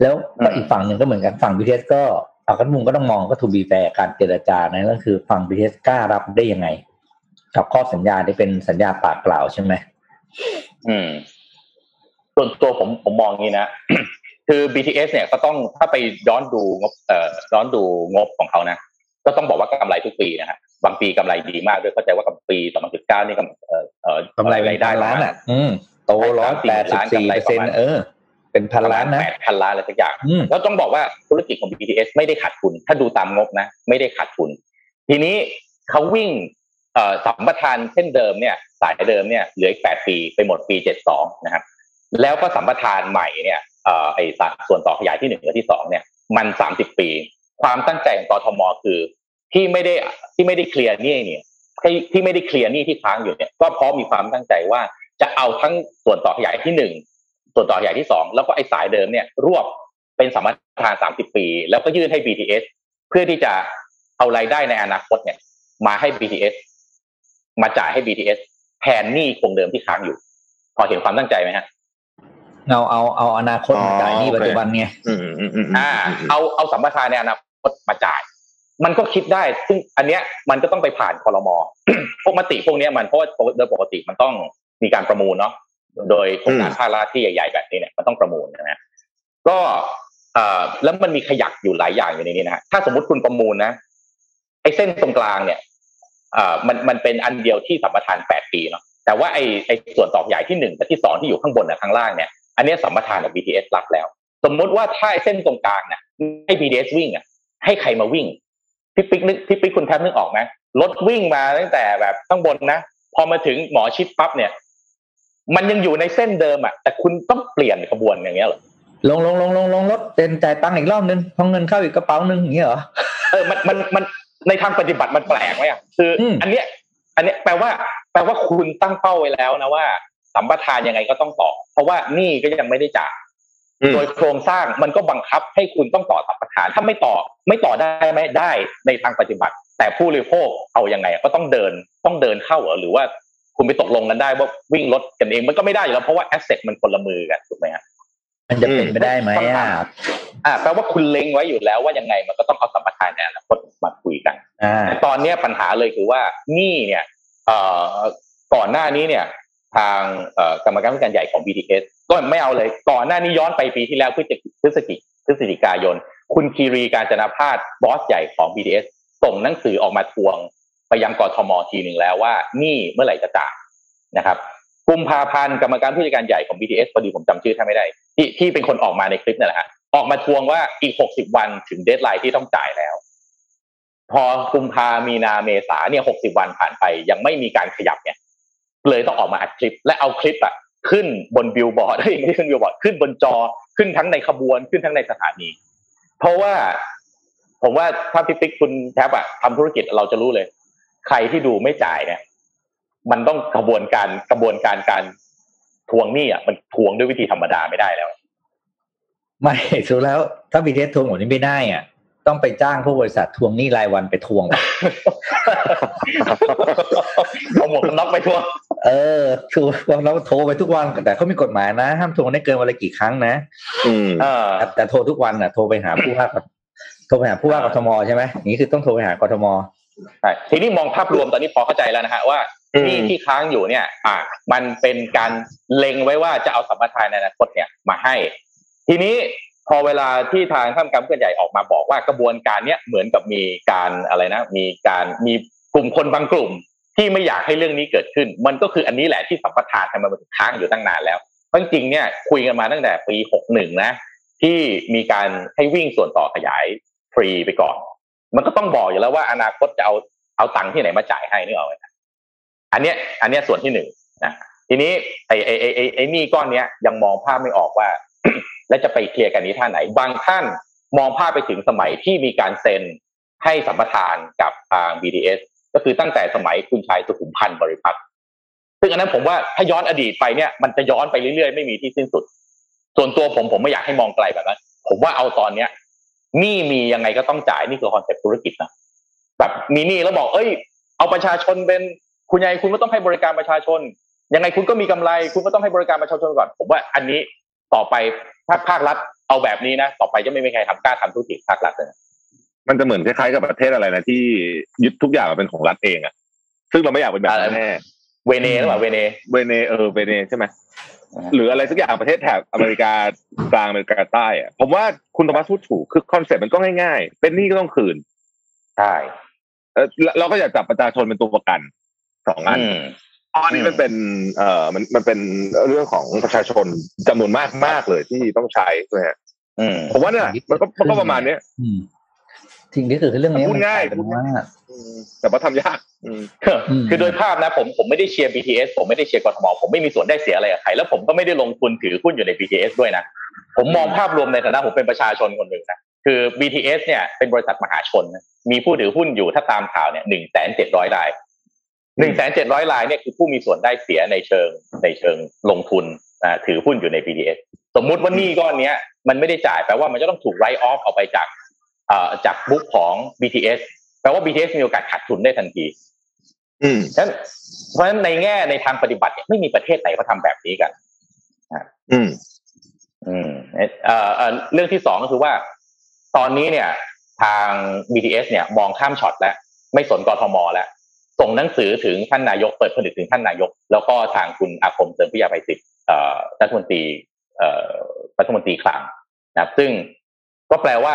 แล้วอีกฝั่งหนึ่งก็เหมือนกันฝั่ง บี ที เอส ก็อ่ะกันมุมก็ต้องมองก็ทูบีแฟร์การเจรจานั่นก็คือฝั่ง บี ที เอส กล้ารับได้ยังไงกับข้อสัญญาที่เป็นสัญญาปากเปล่าใช่มั้ยอืมส่วนตัวผมผมมองงี้นะคือ บี ที เอส เนี่ยก็ต้องถ้าไปย้อนดูงบเอ่อย้อนดูงบของเขานะก็ต้องบอกว่ากำไรทุกปีนะฮะบางปีกำไรดีมากด้วยเข้าใจว่ากับปีสองพันสิบเก้านี่กำเอ่อเอ่อกำไรรายได้ล้านอ่ะอืมโต หนึ่งร้อยแปดสิบสี่เปอร์เซ็นต์ เออเป็นพันล้านนะ แปดพัน ล้านอะไรสักอย่างแล้วต้องบอกว่าธุรกิจของ บี ที เอส ไม่ได้ขาดทุนถ้าดูตามงบนะไม่ได้ขาดทุนทีนี้เขาวิ่งเอ่อสัมปทานเช่นเดิมเนี่ยสายเดิมเนี่ยเหลืออีกแปดปีไปหมดปีเจ็ดสิบสองนะครับแล้วก็สัมปทานใหม่เนี่ยเอ่อไอ้ส่วนต่อขยายที่หนึ่งและที่สองเนี่ยมันสามสิบปีความตั้งใจของกทมคือที่ไม่ได้ที่ไม่ได้เคลียร์หนี้เนี่ยที่ที่ไม่ได้เคลียร์หนี้ที่ค้างอยู่เนี่ยก็เพราะมีความตั้งใจว่าจะเอาทั้งส่วนต่อขยายที่หนึ่งส่วนต่อใหญ่ที่สองแล้วก็ไอ้สายเดิมเนี่ยรวบเป็นสัมปทานสามสิบปีแล้วก็ยื่นให้ บี ที เอส เพื่อที่จะเอารายได้ในอนาคตเนี่ยมาให้ บี ที เอส มาจ่ายให้ บี ที เอส แทนหนี้คงเดิมที่ค้างอยู่พอเห็นความตั้งใจมั้ยฮะเอาเอาเอาอนาคตมาจ่ายหนี้ปัจจุบันไงอือๆอ่าเอาเอาสัมปทานในอนาคตมาจ่ายมันก็คิดได้ซึ่งอันเนี้ยมันก็ต้องไปผ่านคลม.พวกมติพวกเนี้ยมันเพราะว่าโดยปกติมันต้องมีการประมูลเนาะโดยโครงการภาครัฐที่ใหญ่ๆแบบนี้เนี่ยมันต้องประมูลนะฮะก็เอ่อแล้วมันมีขยักอยู่หลายอย่างอยู่ในนี้นะฮะถ้าสมมุติคุณประมูลนะไอ้เส้นตรงกลางเนี่ยเอ่อมันมันเป็นอันเดียวที่สัมปทานแปดปีเนาะแต่ว่าไอ้ไอ้ส่วนต่อใหญ่ที่หนึ่งกับที่สองที่อยู่ข้างบนน่ะข้างล่างเนี่ยอันเนี้ยสัมปทานกับ บี ที เอส รับแล้วสมมุติว่าถ้าไอ้เส้นตรงกลางน่ะให้ บี ที เอส วิ่งอ่ะให้ใครมาวิ่งพี่ปิ๊กนึกพี่ปิ๊กคุณแทบนึกออกมั้ยรถวิ่งมาตั้งแต่แบบข้างบนนะพอมาถึงหมอชิดปั๊บเนี่ยมันยังอยู่ในเส้นเดิมอ่ะแต่คุณต้องเปลี่ยนขบวนอย่างเงี้ยเหรอลงลงลงลงลงรถเต็มจ่ายตังค์อีกรอบนึงพอเงินเข้าอีกกระเป๋านึงอย่างเงี้ยเหรอเออมันมันมันในทางปฏิบัติมันแปลกไหมอ่ะคืออันเนี้ยอันเนี้ยแปลว่าแปลว่าคุณตั้งเป้าไว้แล้วนะว่าสัมปทานยังไงก็ต้องต่อเพราะว่าหนี้ก็ยังไม่ได้จ่ายโดยโครงสร้างมันก็บังคับให้คุณต้องต่อสัมปทานถ้าไม่ต่อไม่ต่อได้ไหมได้ในทางปฏิบัติแต่ผู้บริโภคเอายังไงก็ต้องเดินต้องเดินเข้าหรือว่า คุณไปตกลงกันได้ว่าวิ่งรถกันเองมันก็ไม่ได้อยู่แล้วเพราะว่าแอสเซทมันคนละมือกันถูกไหมฮะมันจะเป็นไปได้ไหมอ่ะอ่าแปลว่าคุณเล็งไว้อยู่แล้วว่ายังไงมันก็ต้องเอาสัมปทานในอนาคตมาคุยกันตอนนี้ปัญหาเลยคือว่านี่เนี่ยเอ่อก่อนหน้านี้เนี่ยทางเอ่อกรรมการผู้จัดการใหญ่ของ บี ที เอส ก็ไม่เอาเลยก่อนหน้านี้ย้อนไปปีที่แล้วพฤศจิกพฤศจิกายนคุณคีรีกาญจนภาสบอสใหญ่ของ บี ที เอส ส่งหนังสือออกมาทวงไปยังกทม.ทีนึงแล้วว่านี่เมื่อไหร่จะจ่ายนะครับกุมภาพันธ์กรรมการผู้จัดการใหญ่ของ บี ที เอส พอดีผมจำชื่อท่านไม่ได้ที่ที่เป็นคนออกมาในคลิปนั่นแหละฮะออกมาทวงว่าอีกหกสิบวันถึงเดดไลน์ที่ต้องจ่ายแล้วพอกุมภามีนาเมษาเนี่ยหกสิบวันผ่านไปยังไม่มีการขยับเนี่ยเลยต้องออกมาอัดคลิปและเอาคลิปอ่ะขึ้นบนบิลบอร์ดอะไรอย่างนี้ขึ้นบิลบอร์ดขึ้นบนจอขึ้นทั้งในขบวนขึ้นทั้งในสถานีเพราะว่าผมว่าถ้าพี่ติ๊กคุณแทบอ่ะทำธุรกิจเราจะรู้เลยใครที่ดูไม่จ่ายเนี่ยมันต้องกระบวนการกระบวนการการทวงหนี้อ่ะมันทวงด้วยวิธีธรรมดาไม่ได้แล้วไม่สุดแล้วถ้าบีทีเอสทวงหมดนี้ไม่ได้อ่ะต้องไปจ้างผู้บริษัททวงหนี้รายวันไปทวงเอาหมวกน็อกไปทวงเออทวงแล้วโทรไปทุกวันแต่เขามีกฎหมายนะห้ามทวงได้เกินวันละกี่ครั้งนะอืมเออแต่โทรทุกวันน่ะโทรไปหาผู้ว่าโทรไปหาผู้ว่ากทมใช่มั้ยนี่คือต้องโทรไปหากทมใช่ทีนี้มองภาพรวมตอนนี้พอเข้าใจแล้วนะฮะว่าที่ที่ค้างอยู่เนี่ยอ่ะมันเป็นการเล็งไว้ว่าจะเอาสัมปทานในอนาคตเนี่ยมาให้ทีนี้พอเวลาที่ทางข้ามกรรมผู้ใหญ่ออกมาบอกว่ากระบวนการเนี้ยเหมือนกับมีการอะไรนะมีการมีกลุ่มคนบางกลุ่มที่ไม่อยากให้เรื่องนี้เกิดขึ้นมันก็คืออันนี้แหละที่สัมปทานทำมาเป็นค้างอยู่ตั้งนานแล้วจริงๆเนี่ยคุยกันมาตั้งแต่ปีหกสิบเอ็ดนะที่มีการให้วิ่งส่วนต่อขยายฟรีไปก่อนมันก็ต้องบอกอยู่แล้วว่าอนาคตจะเอาเอาตังค์ที่ไหนมาจ่ายให้นึกออกไหมอันเนี้ยอันเนี้ยส่วนที่หนึ่งนะทีนี้ไอ้ไอ้ไอ้ไอ้นี่ก้อนเนี้ยยังมองภาพไม่ออกว่าและจะไปเคลียร์กันนี้ท่าไหนบางท่านมองภาพไปถึงสมัยที่มีการเซ็นให้สัมปทานกับทาง บี ที เอส ก็คือตั้งแต่สมัยคุณชัยสุขุมพันธ์บริพัตรซึ่งอันนั้นผมว่าถ้าย้อนอดีตไปเนี่ยมันจะย้อนไปเรื่อยๆไม่มีที่สิ้นสุดส่วนตัวผมผมไม่อยากให้มองไกลแบบนั้นผมว่าเอาตอนเนี้ยหนี้มียังไงก็ต้องจ่ายนี่คือคอนเซ็ปต์ธุรกิจนะแบบมีหนี้แล้วบอกเอ้ยเอาประชาชนเป็นคุณยายคุณก็ต้องให้บริการประชาชนยังไงคุณก็มีกำไรคุณก็ต้องให้บริการประชาชนก่อนผมว่าอันนี้ต่อไปภาคภาครัฐเอาแบบนี้นะต่อไปจะไม่มีใครทำกล้าทำธุรกิจภาครัฐเลยมันจะเหมือนคล้ายๆกับประเทศอะไรนะที่ยึดทุกอย่างเป็นของรัฐเองอ่ะซึ่งเราไม่อยากเป็นแบบนั้นแน่เวเนซุเอลาหรือเปล่าเวเนเวเนเออเวเนใช่ไหมหรืออะไรสักอย่างประเทศแถบอเมริกากลางอเมริกาใต้อ่ะผมว่าคุณธรรมพูดถูกคือคอนเซ็ปต์มันก็ง่ายๆเป็นหนี้ก็ต้องคืนใช่เออเราก็อยากจับประชาชนเป็นตัวประกันสองอันอ๋อนี่มันเป็นเอ่อมันมันเป็นเรื่องของประชาชนจำนวนมากมากเลยที่ต้องใช้ใช่ไหมอืมผมว่าเนี่ยมันก็มันก็ประมาณเนี้ยอืมสิ่งที่คือเรื่องนี้พูดง่ายพูดมากแต่ว่าทำยากคือโดยภาพนะผมผมไม่ได้เชียร์ บี ที เอส ผมไม่ได้เชียร์กทมผมไม่มีส่วนได้เสียอะไรกับใครแล้วผมก็ไม่ได้ลงทุนถือหุ้นอยู่ใน บี ที เอส ด้วยนะผมมองภาพรวมในฐานะผมเป็นประชาชนคนหนึ่งนะคือ บี ที เอส เนี่ยเป็นบริษัทมหาชนมีผู้ถือหุ้นอยู่ถ้าตามข่าวเนี่ยหนึ่งแสนเจ็ดร้อยรายหนึ่งแสนเจ็ดร้อย รายเนี่ยคือผู้มีส่วนได้เสียในเชิงในเชิงลงทุนอ่าถือหุ้นอยู่ใน บี ที เอส สมมุติว่าหนี้ก้อนเนี้ยมันไม่ได้จ่ายแปลว่ามันจะต้องถูกไรท์ออฟเอาไปจากเอ่อจากบุ๊กของ บี ที เอส แปลว่า บี ที เอส มีโอกาสขาดทุนได้ทันทีอืมฉะนั้นเพราะฉะนั้นในแง่ในทางปฏิบัติเนี่ยไม่มีประเทศไหนเขาทำแบบนี้กันอืมอืมเอ่อเอ่อเรื่องที่สองก็คือว่าตอนนี้เนี่ยทาง บี ที เอส เนี่ยมองข้ามช็อตแล้วไม่สนกทม.แล้วส่งหนังสือถึงท่านนายกเปิดผนึกถึงท่านนายกแล้วก็ทางคุณอาคมเติมพิยาภัยศิษย์รัฐมนตรีรัฐมนตรีคลังนะครับซึ่งก็แปลว่า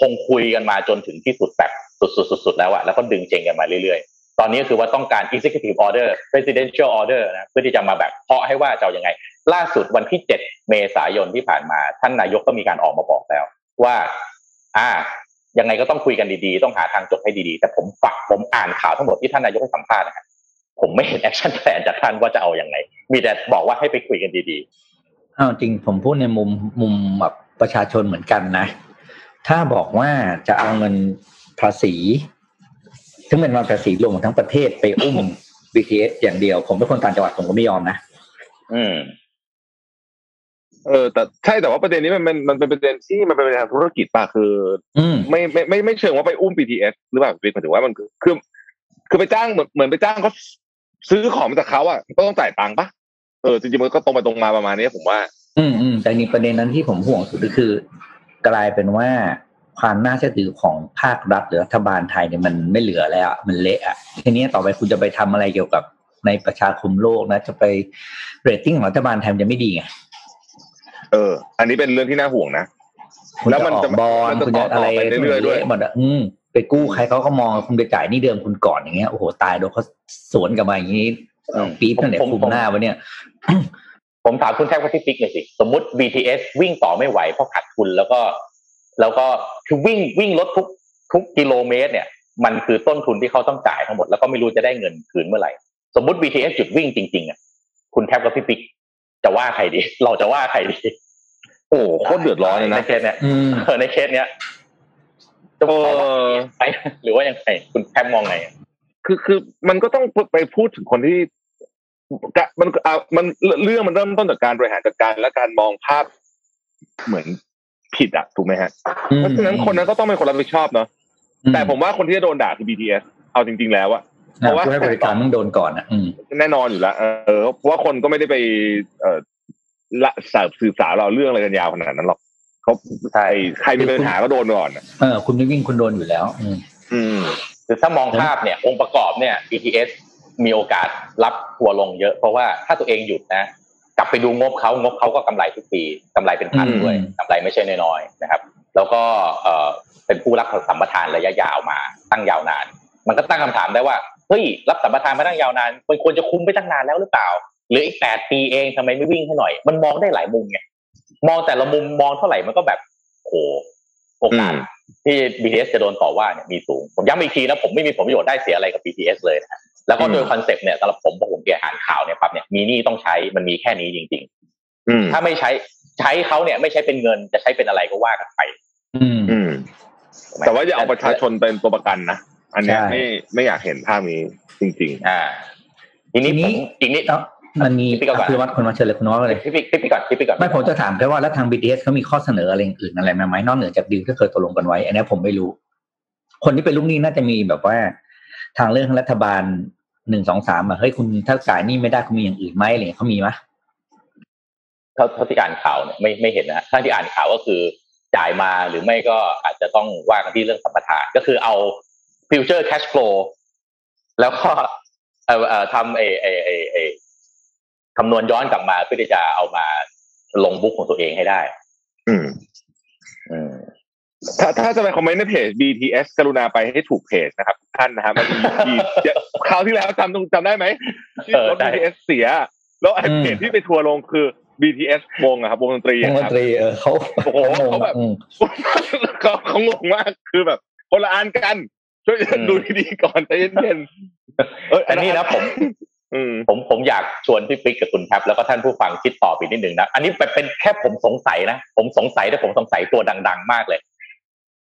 คงคุยกันมาจนถึงที่สุดแบบสุดๆๆแล้วอะแล้วก็ดึงเจงกันมาเรื่อยๆตอนนี้คือว่าต้องการ executive order presidential order นะเพื่อที่จะมาแบบเคาะให้ว่าจะเอายังไงล่าสุดวันที่เจ็ดเมษายนที่ผ่านมาท่านนายกก็มีการออกมาบอกแล้วว่าอ่ายังไงก็ต้องคุยกันดีๆต้องหาทางจบให้ดีๆแต่ผมฝักผมอ่านข่าวทั้งหมดที่ท่านนายกให้สัมภาษณ์นะครับผมไม่เห็นแอคชั่นแผนจากท่านว่าจะเอาอย่างไรมีแต่บอกว่าให้ไปคุยกันดีๆอ้าวจริงผมพูดในมุมมุมแบบประชาชนเหมือนกันนะถ้าบอกว่าจะเอาเงินภาษีซึ่งเป็นภาษีรวมของทั้งประเทศไปอุ้ม บี ที เอส อย่างเดียวผมเป็นคนต่างจังหวัดผมก็ไม่ยอมนะอืมเออแต่ใช่แต่ว่าประเด็นนี้มันมันมันเป็นประเด็นที่มันเป็นทางธุรกิจป่ะคือไม่ไม่ไม่ไม่เชิงว่าไปอุ้ม บี ที เอส หรือเปล่าหมายถึงว่ามันคือคือไปจ้างเหมือนเหมือนไปจ้างเขา ซื้อของมาจากเขาอ่ะก็ต้องจ่ายตังค์ปะเออจริงๆมันก็ตรงไปตรงมาประมาณนี้ผมว่าอืมอืมแต่ในประเด็นนั้นที่ผมห่วงสุดก็คือกลายเป็นว่าความน่าเชื่อถือของภาครัฐหรือรัฐบาลไทยเนี่ยมันไม่เหลือแล้วมันเละอ่ะทีนี้ต่อไปคุณจะไปทำอะไรเกี่ยวกับในประชาคมโลกนะจะไปเรตติ้งของรัฐบาลไทยมันจะไม่ดีไงเอออันนี้เป็นเรื่องที่น่าห่วงนะแล้วมันจะบอลคุณจะอะไรไปเรื่อยๆด้วยอืมไปกู้ใครเขาก็มองคุณไปจ่ายนี่เดิมคุณก่อนอย่างเงี้ยโอ้โหตายโดนเขาสวนกลับมาอย่างนี้ปี๊บนั่นแหละคุมหน้าวะเนี่ยผมถามคุณแท็กว่าที่ฟิกหน่อยสิสมมุติ บี ที เอส วิ่งต่อไม่ไหวเพราะขาดทุนแล้วก็แล้วก็คือวิ่งวิ่งรถทุกทุกกิโลเมตรเนี่ยมันคือต้นทุนที่เขาต้องจ่ายทั้งหมดแล้วก็ไม่รู้จะได้เงินคืนเมื่อไหร่สมมุติ บี ที เอส หยุดวิ่งจริงๆอ่ะคุณแท็กกับพี่ปิ๊กจะว่าใครดีเราจะว่าใครดีโอ้โคตรเดือดร้อนเลยนะในเคสเนี้ยในเคสเนี้ยจะมองไปหรือว่ายังไงคุณแท็กมองไงคือคือมันก็ต้องไปพูดถึงคนที่มันเอามันเรื่องมันเริ่มต้นจากการบริหารจัดการและการมองภาพเหมือนผิดอ่ะถูกไหมฮะเพราะฉะนั้นคนนั้นก็ต้องเป็นคนรับผิดชอบเนาะแต่ผมว่าคนที่จะโดนด่าคือ บี ที เอส เอาจริงๆแล้วอะเพราะว่าให้บริการต้องโดนก่อนอ่ะแน่นอนอยู่แล้วเออเพราะว่าคนก็ไม่ได้ไปเอ่อละสื่อสารเราเรื่องอะไรกันยาวขนาดนั้นหรอกเขาใช่ใครมีปัญหาก็โดนก่อนเออคุณไม่วิ่งคุณโดนอยู่แล้วอืมคือถ้ามองภาพเนี่ยองค์ประกอบเนี่ย บี ที เอส มีโอกาสรับทัวลงเยอะเพราะว่าถ้าตัวเองหยุดนะกลับไปดูงบเขางบเขาก็กำไรทุกปีกำไรเป็นพันด้วยกำไรไม่ใช่น้อยๆนะครับแล้วก็เอ่อเป็นผู้รับสัมปทานระยะยาวมาตั้งยาวนานมันก็ตั้งคำถามได้ว่าเฮ้ยรับสัมปทานมาตั้งยาวนานมันควรจะคุ้มไปตั้งนานแล้วหรือเปล่าหรืออีกแปดปีเองทำไมไม่วิ่งให้หน่อยมันมองได้หลายมุมไงมองแต่ละมุมมองเท่าไหร่มันก็แบบโอ้โอกาสที่ บี ที เอส จะโดนต่อว่าเนี่ยมีสูงผมย้ำอีกทีนะผมไม่มีผลประโยชน์ได้เสียอะไรกับ บี ที เอส เลยนะแล้วก็โดยคอนเซ็ปต์เนี่ยสำหรับผมพอผมเกี่ยอ่านข่าวเนี่ยปั๊บเนี่ยมีนี่ต้องใช้มันมีแค่นี้จริงๆถ้าไม่ใช้ใช้เขาเนี่ยไม่ใช้เป็นเงินจะใช้เป็นอะไรก็ว่ากันไปแต่ว่าอย่าเอาประชาชนเป็นตัวประกันนะอันนี้ไม่ไม่อยากเห็นภาพนี้จริงๆอ่าทีนี้อีกนิดเนาะมันมีคือวัดคนมาเชิญเลยคุณน้องเลยพี่พี่พี่ก่อนพี่พี่ก่อนไม่ผมจะถามแค่ว่าแล้วทาง บี ที เอส เขามีข้อเสนออะไรอื่นอะไรไหมนอกเหนือจากดีลที่เคยตกลงกันไว้อันนี้ผมไม่รู้คนที่เป็นลูกหนี้น่าจะมีแบบว่าทางเรื่องรัฐบาลหนึ่งสองสามอ่ะเฮ้ยคุณถ้าจ่ายหนี้ไม่ได้คุณมีอย่างอื่นไหมอะไรเขามีไหมเท่าที่อ่านข่าวเนี่ยไม่ไม่เห็นนะถ้าที่อ่านข่าวก็คือจ่ายมาหรือไม่ก็อาจจะต้องว่ากันที่เรื่องสัมปทานก็คือเอาฟิวเจอร์แคชฟลูแล้วก็เอ่อเอ่อทำเอเอเอเอคำนวณย้อนกลับมาเพื่อที่จะเอามาลงบุ๊กของตัวเองให้ได้อืมอืมถ้าถ้าจะไปคอมเมนต์ในเพจ บี ที เอส กรุณาไปให้ถูกเพจนะครับท่านนะฮะมันมีคราวที่แล้วจำจำได้ไหมที่รถ บี ที เอส เสียแล้วไอ้เพจที่ไปทัวร์ลงคือ บี ที เอส วงอะครับวงดนตรีวงดนตรีเออเขาโอ้โหเขาแบบเขาเขางงมากคือแบบคนละอันกันช่วยดูดีๆก่อนใจเย็นๆเอออันนี้นะผมผมผมอยากชวนพี่ปิ๊กกับคุณแท็บแล้วก็ท่านผู้ฟังคิดต่อไปนิดนึงนะอันนี้เป็นแค่ผมสงสัยนะผมสงสัยแต่ผมสงสัยตัวดังๆมากเลย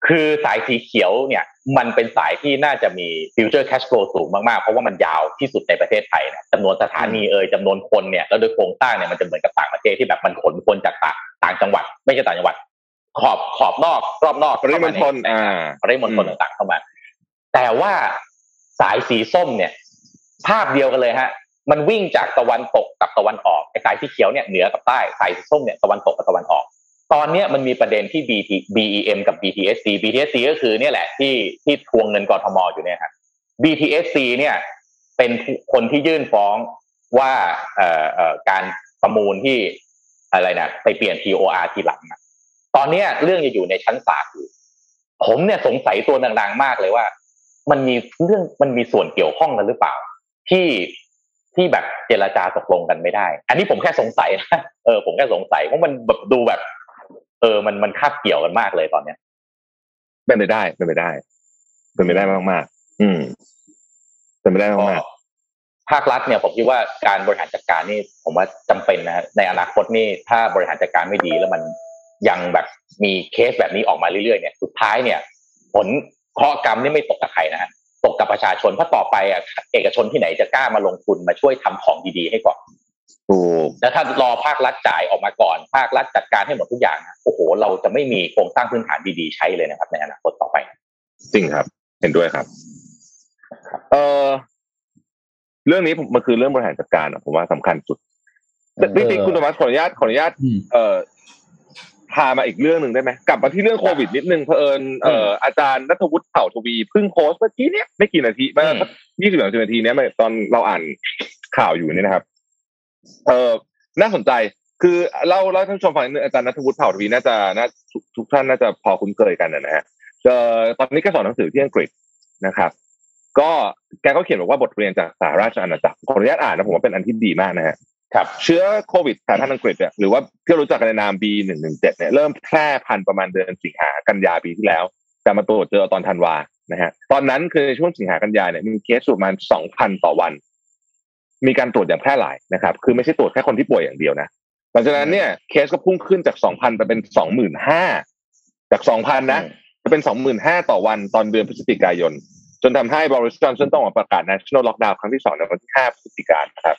คือสายสีเขียวเนี่ยมันเป็นสายที่น่าจะมีฟิวเจอร์แคชฟลูสูงมากๆเพราะว่ามันยาวที่สุดในประเทศไทยนะจำนวนสถานีเอ่ยจำนวนคนเนี่ยแล้วโดยโครงสร้างเนี่ยมันจะเหมือนกับต่างประเทศที่แบบมันขนคนจากต่างจังหวัดไม่ใช่ต่างจังหวัดขอบขอบนอกรอบนอกปริมณฑลอ่าปริมณฑลต่างๆเข้ามาแต่ว่าสายสีส้มเนี่ยภาพเดียวกันเลยฮะมันวิ่งจากตะวันตกกับตะวันออกไอ้สายสีเขียวเนี่ยเหนือกับใต้สายสีส้มเนี่ยตะวันตกกับตะวันออกตอนนี้มันมีประเด็นที่ บี ที บี อี เอ็ม กับ บี ที เอส ซี บี ที เอส ซี ก็คือเนี่ยแหละที่ที่ทวงเงินกทม.อยู่เนี่ยครับ บี ที เอส ซี เนี่ยเป็นคนที่ยื่นฟ้องว่าเอ่อเอ่อการประมูลที่อะไรนะไปเปลี่ยน ที โอ อาร์ ทีหลังนะตอนนี้เรื่องจะอยู่ในชั้นศาลอยู่ผมเนี่ยสงสัยตัวดังๆมากเลยว่ามันมีเรื่องมันมีส่วนเกี่ยวข้องกันหรือเปล่าที่ที่แบบเจรจาตกลงกันไม่ได้อันนี้ผมแค่สงสัยนะเออผมแค่สงสัยเพราะมันแบบดูแบบเออมันมันคาบเกี่ยวกันมากเลยตอนเนี้ยเป็นไปได้เป็นไปได้เป็นไปได้มากมากอืมเป็นไปได้มากมากภาครัฐเนี่ยผมคิดว่าการบริหารจัดการนี่ผมว่าจำเป็นนะฮะในอนาคตนี่ถ้าบริหารจัดการไม่ดีแล้วมันยังแบบมีเคสแบบนี้ออกมาเรื่อยๆเนี่ยสุดท้ายเนี่ยผลข้อกรรมนี่ไม่ตกกับใครนะฮะตกกับประชาชนเพราะต่อไปอ่ะเอกชนที่ไหนจะกล้ามาลงทุนมาช่วยทำของดีๆให้ก่อนถูกแล้วถ้ารอภาครัฐจ่ายออกมาก่อนภาครัฐจัดการให้หมดทุกอย่างโอ้โหเราจะไม่มีโครงสร้างพื้นฐานดีๆใช้เลยนะครับในอนาคตต่อไปจริงครับเห็นด้วยครับเออ เรื่องนี้ผมมันคือเรื่องบริหารจัดการผมว่าสำคัญสุดแต่จริงๆคุณธรรมะขออนุญาตขออนุญาตเอ่อพามาอีกเรื่องหนึ่งได้ไหมกลับมาที่เรื่องโควิดนิดนึงเผอิญเอ่ออาจารย์ณัฐวุฒิเผ่าทวีเพิ่งโพสต์เมื่อกี้เนี้ยไม่กี่นาทีไม่ยี่สิบสามสิบนาทีเนี้ยตอนเราอ่านข่าวอยู่นี่นะครับเอ่อน่าสนใจคือเราเราท่านผู้ชมฟังนึงอาจารย์ณัฐวุฒิเผ่าทวีน่าจะน่าทุกท่านน่าจะพอคุ้นเคยกันนะฮะเอ่อตอนนี้ก็สอนหนังสือที่อังกฤษนะครับก็แกก็เขียนบอกว่าบทเรียนจากสหราชอาณาจักรขออนุญาตอ่านนะผมว่าเป็นอันที่ดีมากนะฮะครับเชื้อโควิดสายพันธุ์อังกฤษเนี่ยหรือว่าที่รู้จักกันในนาม บี หนึ่ง หนึ่ง เจ็ด เนี่ยเริ่มแพร่พันธุ์ประมาณเดือนสิงหากันยาปีที่แล้วแต่มาตรวจเจอตอนธันวานะฮะตอนนั้นคือในช่วงสิงหากันยาเนี่ยมีเคสประมาณ สองพัน ต่อวันมีการตรวจอย่างแพร่หลายนะครับคือไม่ใช่ตรวจแค่คนที่ป่วยอย่างเดียวนะหลังจากนั้นเนี่ยเคสก็พุ่งขึ้นจาก สองพัน ไปเป็น สองหมื่นห้าพัน จาก สองพัน นะจะเป็น สองหมื่นห้าพัน ต่อวันตอนเดือนพฤศจิกายนจนทำให้บริษัทจอนสันต้องออกประกาศ National Lockdown ครั้งที่สองในวันที่ห้าพฤศจิกายนครับ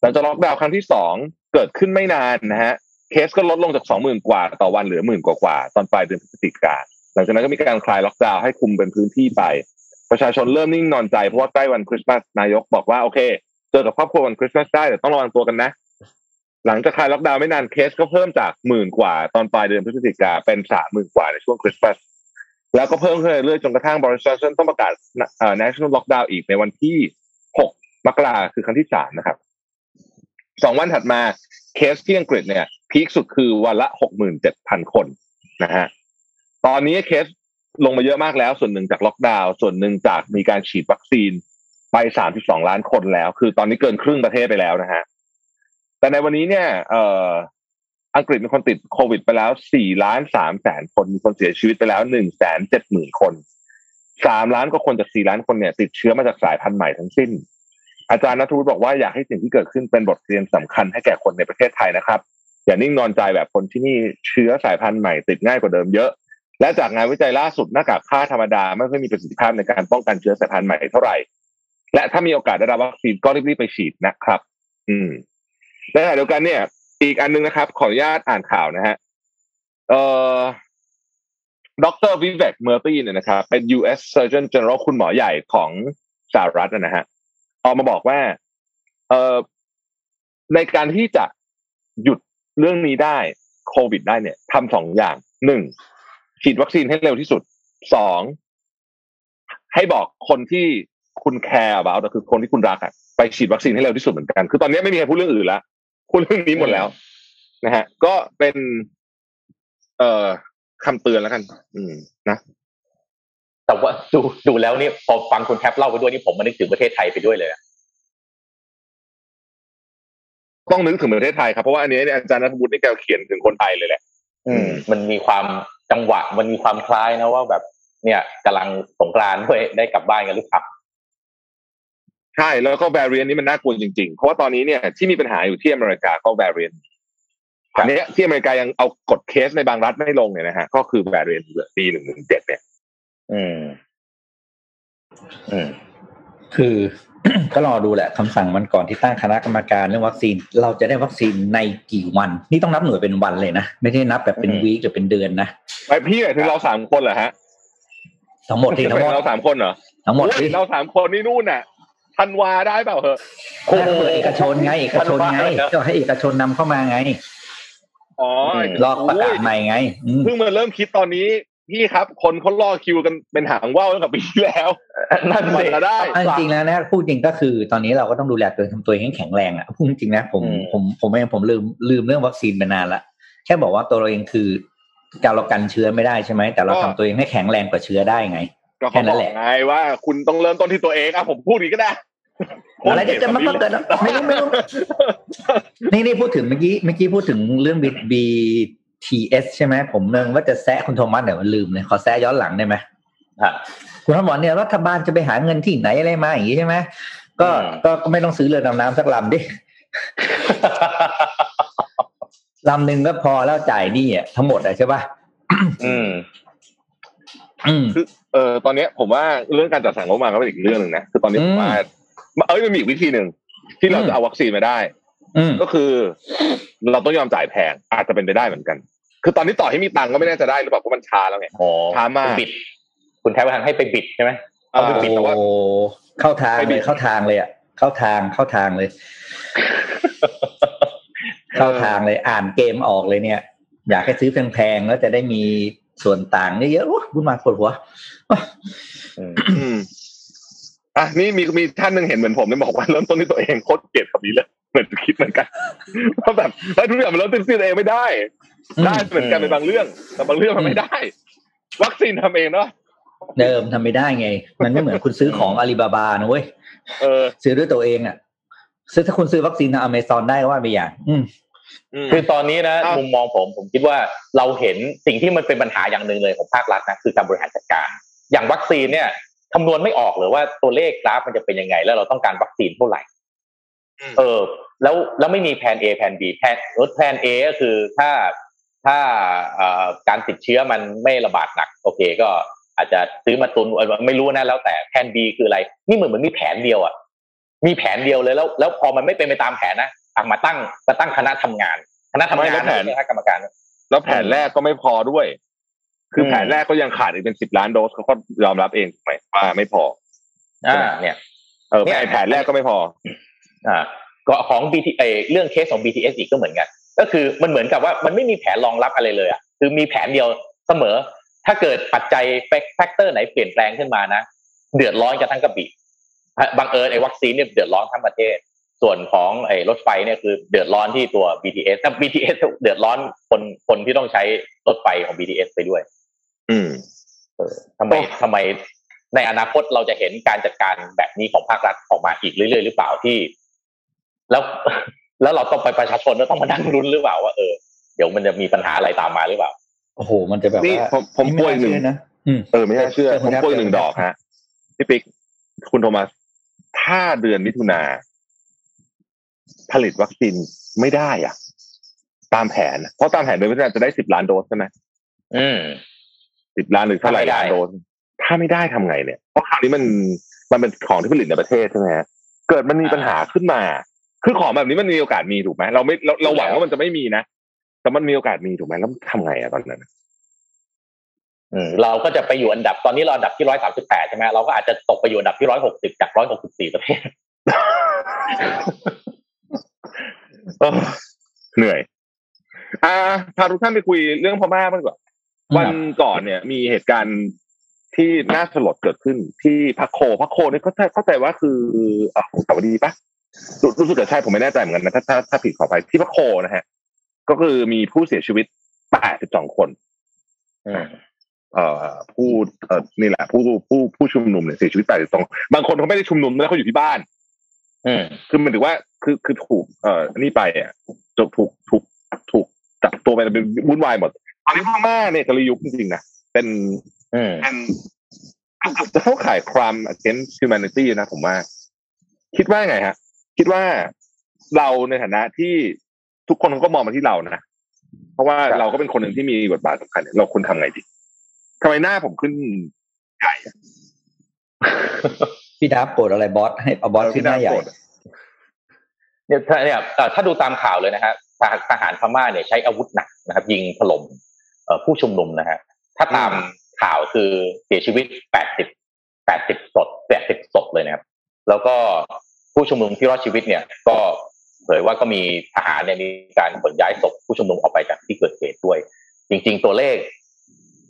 หลังจากล็อกดาวน์ครั้งที่สองเกิดขึ้นไม่นานนะฮะเคสก็ลดลงจาก สองหมื่น กว่าต่อวันเหลือ หนึ่งหมื่น กว่าๆตอนปลายเดือนพฤศจิกายนหลังจากนั้นก็มีการคลายล็อกดาวน์ให้คุมเป็นพื้นที่ไปประชาชนเริ่มนิ่งนอนใจเพราะว่าใกล้วันคริสต์มาสนายกบอกว่าโอเคเจอกับครอบครัววันคริสต์มาสได้แต่ต้องระวังตัวกันนะหลังจากคลายล็อกดาวน์ไม่นานเคสก็เพิ่มจาก หนึ่งหมื่น กว่าตอนปลายเดือนพฤศจิกายนเป็น สามหมื่น กว่าในช่วงคริสต์มาสแล้วก็เพิ่มขึ้นเรื่อยๆจนกระทั่งบริษัทจอนสันต้องประกาศ National Lockdown อีกในวันที่หกมกราคมคือครั้งที่สามนะครับสองวันถัดมาเคสที่อังกฤษเนี่ยพีคสุดคือวันละ หกหมื่นเจ็ดพัน คนนะฮะตอนนี้เคสลงมาเยอะมากแล้วส่วนหนึ่งจากล็อกดาวน์ส่วนหนึ่งจากมีการฉีดวัคซีนไป สามสิบสอง ล้านคนแล้วคือตอนนี้เกินครึ่งประเทศไปแล้วนะฮะแต่ในวันนี้เนี่ยเอ่ออังกฤษมีคนติดโควิดไปแล้ว สี่ล้านสามแสน คนมีคนเสียชีวิตไปแล้ว หนึ่งแสนเจ็ดหมื่น คนสามล้านกว่าคนจากสี่ล้านคนเนี่ยติดเชื้อมาจากสายพันธุ์ใหม่ทั้งสิ้นอาจารย์ณัฐวุฒิบอกว่าอยากให้สิ่งที่เกิดขึ้นเป็นบทเรียนสำคัญให้แก่คนในประเทศไทยนะครับอย่านิ่งนอนใจแบบคนที่นี่เชื้อสายพันธุ์ใหม่ติดง่ายกว่าเดิมเยอะและจากงานวิจัยล่าสุดหน้ากากผ้าธรรมดาไม่ค่อยมีประสิทธิภาพในการป้องกันเชื้อสายพันธุ์ใหม่เท่าไหร่และถ้ามีโอกาสได้รับวัคซีนก็รีบๆไปฉีดนะครับอืมในขณะเดียวกันเนี่ยอีกอันนึงนะครับขออนุญาตอ่านข่าวนะฮะเอ่อดร. Vivek Murthy เนี่ยนะครับเป็น ยู เอส Surgeon General คุณหมอใหญ่ของสหรัฐนะฮะออกมาบอกว่าเอ่อในการที่จะหยุดเรื่องนี้ได้โควิดได้เนี่ยทำสองอย่างหนึ่งฉีดวัคซีนให้เร็วที่สุดสองให้บอกคนที่คุณแคร์เอาแต่คือคนที่คุณรักอะไปฉีดวัคซีนให้เร็วที่สุดเหมือนกันคือตอนนี้ไม่มีใครพูดเรื่องอื่นละพูดเรื่องนี้หมดแล้วนะฮะก็เป็นเอ่อคำเตือนแล้วกันอืมนะแต่ว่าดูดูแล้วนี่พอฟังคุณแคปเล่าไปด้วยนี่ผมมานึกถึงประเทศไทยไปด้วยเลยต้องนึกถึงประเทศไทยครับเพราะว่าอันนี้อาจารย์ณัฐวุฒินี่แกเขียนถึงคนไทยเลยแหละอืมมันมีความจังหวะมันมีความคล้ายนะว่าแบบเนี่ยกำลังสงกรานต์ด้วยได้กลับบ้านกันหรือเปล่าใช่แล้วก็แวริเอนต์นี้มันน่ากลัวจริงๆเพราะว่าตอนนี้เนี่ยที่มีปัญหาอยู่ที่อเมริกาก็แวริเอนต์อันนี้ที่อเมริกายังเอากดเคสในบางรัฐไม่ลงเนี่ยนะฮะก็คือแวริเอนต์ปีหนึ่งหนึ่งเจ็ดเนี่ยอืมอืมคือ ก็รอดูแหละคำสั่งวันก่อนที่ตั้งคณะกรรมการเรื่องวัคซีนเราจะได้วัคซีนในกี่วันนี่ต้องนับหน่วยเป็นวันเลยนะไม่ใช่นับแบบเป็นวีคหรือเป็นเดือนนะไปพี่ถึงเราสามคนเหรอฮะทั้งหมดที่เราสามคนเหรอทั้งหมดที่เราสามคนนี่นู่นน่ะธันวาได้เปล่าเหรอโอ้โหเอกชนไงเอกชนไงก็ให้เอกชนนำเข้ามาไงอ๋อรอประกาศใหม่ไงเพิ่งมาเริ่มคิดตอนนี้พี่ครับคนเขาล่อคิวกันเป็นหางว่าวตั้งแต่ปีที่แล้วนั่นเลยได้จริงแล้วนะพูดจริงก็คือตอนนี้เราก็ต้องดูแลตัวทำตัวให้แข็งแรงอ่ะพูดจริงนะผมผมผมเองผมลืมลืมเรื่องวัคซีนไปนานละแค่บอกว่าตัวเราเองคือการเรากันเชื้อไม่ได้ใช่ไหมแต่เราทำตัวเองให้แข็งแรงกว่าเชื้อได้ไงแค่นั้นแหละไงว่าคุณต้องเริ่มต้นที่ตัวเองอ่ะผมพูดอีกก็ได้อะไรจะมาเกิดไม่รู้ไม่รู้นี่นี่พูดถึงเมื่อกี้เมื่อกี้พูดถึงเรื่องบีที เอส ใช่ไหมผมนึกว่าจะแซะคุณโทมัสเดี๋ยวมันลืมเลยขอแซะย้อนหลังได้ไหมคุณทหมอเนี่ยรัฐบาลจะไปหาเงินที่ไหนอะไรมาอย่างนี้ใช่ไหมก็ก็ไม่ต้องซื้อเรือดำน้ำสักลำดิลำหนึ่งก็พอแล้วจ่ายนี่อ่ะทั้งหมดเลยใช่ป่ะอืมอืมคือเออตอนนี้ผมว่าเรื่องการจัดสรรงบประมาณก็เป็นอีกเรื่องนึงนะคือตอนนี้ผมว่าเอ้ยมันมีอีกวิธีหนึ่งที่เราจะเอาวัคซีนมาได้ก็คือเราต้องยอมจ่ายแพงอาจจะเป็นไปได้เหมือนกันคือตอนนี้ต่อให้มีตังก็ไม่แน่จะได้หรือเปล่าเพราะมันช้าแล้วไงช้ามากบิดคุณแทบทางให้ไปบิดใช่ไหมเอาไปบิดแต่ว่าเข้าทางเลยเข้าทางเลยอ่ะ เข้าทางเข้าทางเลย เข้าทางเลยอ่านเกมออกเลยเนี่ยอยากให้ซื้อแพงๆแล้วจะได้มีส่วนต่างเยอะๆโอ้บุญมาปวดหัวอ่ะนี่มีมีท่านนึงเห็นเหมือนผมได้บอกว่าเริ่มต้นที่ตัวเองโคตรเกลียดแบบนี้เลยเหมือนคิดเหมือนกันเพราะแบบไอ้ทุกอย่างมันเริ่มต้นที่ตัวเองไม่ได้ได้เหมือนกันในบางเรื่องแต่บางเรื่องมันไม่ได้วัคซีนทำเองเนาะเดิมทำไม่ได้ไงมันไม่เหมือนคุณซื้อของอาลีบาบานะเว้ยเออซื้อด้วยตัวเองอ่ะซื้อถ้าคุณซื้อวัคซีนทางอเมซอนได้ว่าไปอย่างคือตอนนี้นะมุมมองผมผมคิดว่าเราเห็นสิ่งที่มันเป็นปัญหาอย่างหนึ่งเลยของภาครัฐนะคือการบริหารจัดการอย่างวัคซีนเนี่ยคำนวณไม่ออกหรือว่าตัวเลขกราฟมันจะเป็นยังไงแล้วเราต้องการวัคซีนเท่าไหร่เออแล้วแล้วไม่มีแผน A แผน B แผนรถแผน A ก็คือถ้าถ้าการติดเชื้อมันไม่ระบาดหนักโอเคก็อาจจะซื้อมาตุนไม่รู้นะแล้วแต่แผน B คืออะไรนี่เหมือนมันมีแผนเดียวอ่ะมีแผนเดียวเลยแล้วแล้วพอมันไม่เป็นไปตามแผนนะเอามาตั้งมาตั้งคณะทำงานคณะทำงานแล้วแผนกรรมการแล้วแผนแรกก็ไม่พอด้วยคือแผนแรกก็ยังขาดอีกเป็นสิบล้านโดสเขาก็ยอมรับเองถูกไหมว่าไม่พออ่าเนี่ยเออไอแผนแรกก็ไม่พออ่าก็ของ บี ที เอ เรื่องเคสของ บี ที เอส อีกก็เหมือนกันก็คือมันเหมือนกับว่ามันไม่มีแผนรองรับอะไรเลยอ่ะคือมีแผนเดียวเสมอถ้าเกิดปัจจัยแฟกเตอร์ไหนเปลี่ยนแปลงขึ้นมานะเดือดร้อนกันทั้งกระบี่บังเอิญไอ้วัคซีนเนี่ยเดือดร้อนทั้งประเทศส่วนของไอ้รถไฟเนี่ยคือเดือดร้อนที่ตัว บี ที เอส ถ้า บี ที เอส เดือดร้อนคนคนที่ต้องใช้รถไฟของ บี ที เอส ไปด้วยอืมเออทำไมทำไมในอนาคตเราจะเห็นการจัดการแบบนี้ของภาครัฐออกมาอีกเรื่อยๆหรือเปล่าที่แล้วแล้วเราต้องไปประชาชนเราต้องมานั่งลุ้นหรือเปล่าว่าเออเดี๋ยวมันจะมีปัญหาอะไรตามมาหรือเปล่าโอ้โหมันจะแบบว่านี่ผมผมป่วยหนึ่งนะเออไม่ใช่เชื่อผมป่วยหนึ่งดอกฮะพี่ปิ๊กคุณโทมัสถ้าเดือนมิถุนาผลิตวัคซีนไม่ได้อ่ะตามแผนเพราะตามแผนโดยมิถุนาจะได้สิบล้านโดสใช่ไหมอืมสิบล้านหรือเท่าไหร่ล้านโดสถ้าไม่ได้ทำไงเนี่ยเพราะคราวนี้มันมันเป็นของที่ผลิตในประเทศใช่ไหมฮะเกิดมันมีปัญหาขึ้นมาคือของแบบนี้มันมีโอกาสมีถูกไหมเราไม่เราเราหวังว่ามันจะไม่มีนะแต่มันมีโอกาสมีถูกไหมแล้วทำไงอะตอนนั้นอืมเราก็จะไปอยู่อันดับตอนนี้เราอันดับที่ร้อยสามสิบแปดใช่ไหมเราก็อาจจะตกไปอยู่อันดับที่ร้อยหกสิบจากร้อยหกสิบสี่ประเทศเหนื่อยอ่าพาทุกท่านไปคุยเรื่องพม่าบ้างดีกว่าวันก่อนเนี่ยมีเหตุการณ์ที่น่าสลดเกิดขึ้นที่พักโคพักโคเนี่ยเข้าใจว่าคืออ่าสวัสดีปะรู้สึกจะใช่ผมไม่แน่ใจเหมือนกันนะถ้าถ้าถ้าผิดขอไปที่พักโคนะฮะก็คือมีผู้เสียชีวิตแปดสิบสองคนเอ่อผู้เอ่อนี่แหละผู้ผู้ผู้ชุมนุมเนี่ยเสียชีวิตแปดสิบสองบางคนเขาไม่ได้ชุมนุมแล้วเขาอยู่ที่บ้านอืมคือมันถือว่าคือคือถูกเอ่อนี่ไปอ่ะถูกถูกถูกถูกจับตัวไปเป็นวุ่นวายหมดอันนี้พม่าเนี่ยกะลียุคจริงๆนะเป็นเป็นจะเข้าข่าย crime against humanity นะผมว่าคิดว่าไงฮะคิดว่าเราในฐานะที่ทุกคนก็มองมาที่เรานะเพราะว่าเราก็เป็นคนหนึ่งที่มีบทบาทสำคัญเราควรทำไงดีทำไมหน้าผมขึ้นใหญ่พี่ดาบโกรธอะไรบอสให้เอาบอสขึ้นหน้าใหญ่เนี่ยเนี่ยถ้าดูตามข่าวเลยนะฮะทหารพม่าเนี่ยใช้อาวุธหนักนะครับยิงถล่มผู้ชุมนุมนะฮะถ้าตามข่าวคือเสียชีวิตแปดสิบ แปดสิบศพแปดสิบศพเลยนะครับแล้วก็ผู้ชุมนุมที่รอดชีวิตเนี่ยก็เผยว่าก็มีทหารเนี่ยมีการขนย้ายศพผู้ชุมนุมออกไปจากที่เกิดเหตุด้วยจริงๆตัวเลข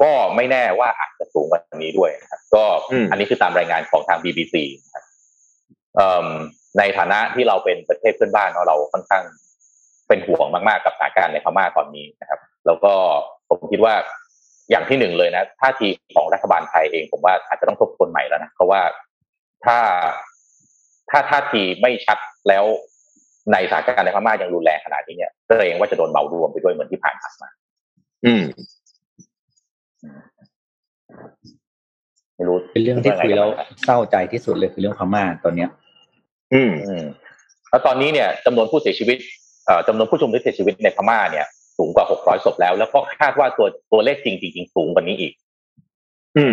ก็ไม่แน่ว่าอาจจะสูงกว่านี้ด้วยนะครับก็อันนี้คือตามรายงานของทาง บี บี ซี นะครับในฐานะที่เราเป็นประเทศเพื่อนบ้านเนาะเราค่อนข้างเป็นห่วงมากๆกับสถานการณ์ในพม่าตอนนี้นะครับแล้วก็ผมคิดว่าอย่างที่หนึ่งเลยนะท่าทีของรัฐบาลไทยเองผมว่าอาจจะต้องทบทวนใหม่แล้วนะเพราะว่าถ้าถ้าท่าทีไม่ชัดแล้วในสถานการณ์ในพม่ายังรุนแรงขนาดนี้เนี่ยเกรงว่าจะโดนเหมารวมไปด้วยเหมือนที่ผ่านมาอืมไม่รู้เป็นเรื่องที่คุยแล้วเศร้าใจที่สุดเลยคือเรื่องพม่าตอนเนี้ยอืมแล้วตอนนี้เนี่ยจำนวนผู้เสียชีวิตเอ่อจำนวนผู้ชุมนุมที่เสียชีวิตในพม่าเนี่ยสูงกว่าหกร้อยศพแล้วแล้วก็คาดว่าตัวตัวเลขจริงจริงสูงกว่านี้อีก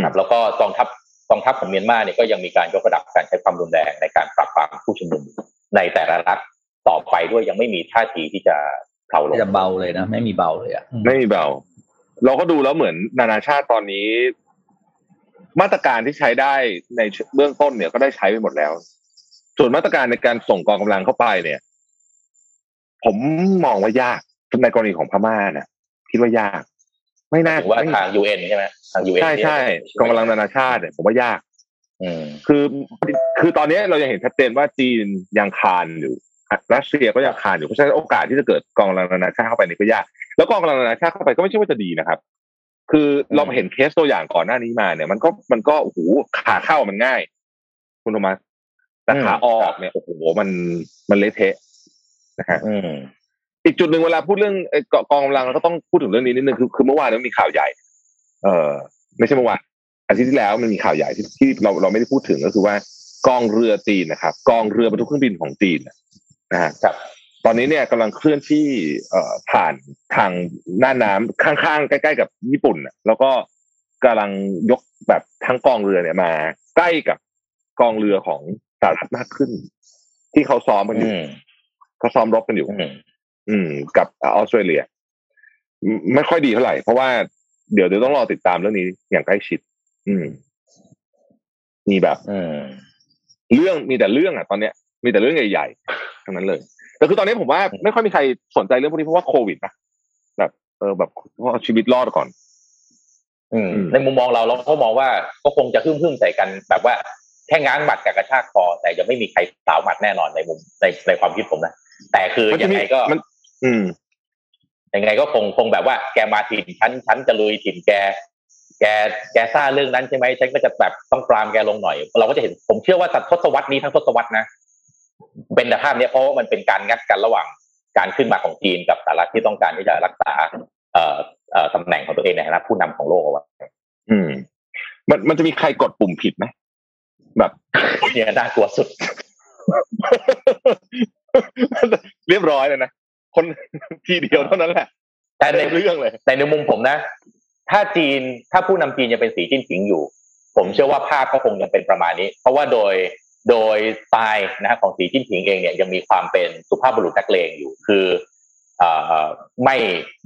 ครับแล้วก็กองทัพกองทัพของเมียนมาเนี่ยก็ยังมีการยกระดับการใช้ความรุนแรงในการปราบปรามผู้ชุมนุมในแต่ละรัฐต่อไปด้วยยังไม่มีท่าทีที่จะเบาลงจะเบาเลยนะไม่มีเบาเลยอ่ะไม่มีเบาเราก็ดูแล้วเหมือนนานาชาติตอนนี้มาตรการที่ใช้ได้ในเบื้องต้นเนี่ยก็ได้ใช้ไปหมดแล้ว ส่วนมาตรการในการส่งกองกำลังเข้าไปเนี่ยผมมองว่ายากในกรณีของพม่านะคิดว่ายากไม่น่าว่าทางยูเอ็นใช่ไหมทางยูเอ็นใช่ใช่กองกำลังนานาชาติเนี่ยผมว่ายากคือคือตอนนี้เรายังเห็นชัดเจนว่าจีนยังคานอยู่รัสเซียก็ยังคานอยู่เพราะฉะนั้นโอกาสที่จะเกิดกองกำลังนานาชาติเข้าไปนี่ก็ยากแล้วกองกำลังนานาชาติเข้าไปก็ไม่ใช่ว่าจะดีนะครับคือเราเห็นเคสตัวอย่างก่อนหน้านี้มาเนี่ยมันก็มันก็โอ้โหขาเข้ามันง่ายคุณธรรมะแต่ขาออกเนี่ยโอ้โหมันมันเละเทะนะฮะอีกจุดหนึ่งเวลาพูดเรื่องกองกำลังเราก็ต้องพูดถึงเรื่องนี้นิดนึงคือคือเมื่อวานมันมีข่าวใหญ่เออไม่ใช่เมื่อวานอาทิตย์ที่แล้วมันมีข่าวใหญ่ที่ที่เราเราไม่ได้พูดถึงก็คือว่ากองเรือจีนนะครับกองเรือบรรทุกเครื่องบินของจีนนะฮะครับตอนนี้เนี่ยกำลังเคลื่อนที่เอ่อผ่านทางหน้าน้ำข้างๆใกล้ๆกับญี่ปุ่นแล้วก็กำลังยกแบบทั้งกองเรือเนี่ยมาใกล้กับกองเรือของสหรัฐมากขึ้นที่เขาซ้อมกันอยู่เขาซ้อมรบกันอยู่อืมกับออสเตรเลียไม่ค่อยดีเท่าไหร่เพราะว่าเดี๋ยวเดี๋ยวต้องรอติดตามเรื่องนี้อย่างใกล้ชิดอืมมีแบบเรื่องมีแต่เรื่องอ่ะตอนเนี้ยมีแต่เรื่องใหญ่ๆทั้งนั้นเลยแต่คือตอนนี้ผมว่าไม่ค่อยมีใครสนใจเรื่องพวกนี้เพราะว่าโควิดนะแบบเออแบบเอาชีวิตรอดก่อนอืมในมุมมองเราเราก็มองว่าก็คงจะพึ่งพึ่งใส่กันแบบว่าแค่ง้างหมัดกับกระชากคอแต่จะไม่มีใครสาวหมัดแน่นอนในมุมในในความคิดผมนะแต่คือยังไงก็อืมยังไงก็คงคงแบบว่าแกมาถิ่นชั้นชั้นจะลุยถิ่นแกแกแกซ่าเรื่องนั้นใช่ไหมฉันก็จะแบบต้องปรามแกลงหน่อยเราก็จะเห็นผมเชื่อว่าทศวรรษนี้ทั้งทศวรรษนะเป็นภาพนี้เพราะว่ามันเป็นการงัดกันระหว่างการขึ้นมาของจีนกับสหรัฐที่ต้องการที่จะรักษาเอ่อเอ่อตำแหน่งของตัวเองในฐานะผู้นำของโลกเอาไว้อืมมันมันจะมีใครกดปุ่มผิดไหมแบบเนี่ยน่ากลัวสุดเรียบร้อยเลยนะคนทีเดียวเท่านั้นแหละแต่ในเรื่องเลยแต่ในมุมผมนะถ้าจีนถ้าผู้นำจีนยังเป็นสีจิ้นผิงอยู่ผมเชื่อว่าภาพก็คงยังเป็นประมาณนี้เพราะว่าโดยโดยสไตล์นะครับของสีจิ้นผิงเองเนี่ยยังมีความเป็นสุภาพบุรุษนักเลงอยู่คือเอ่อไม่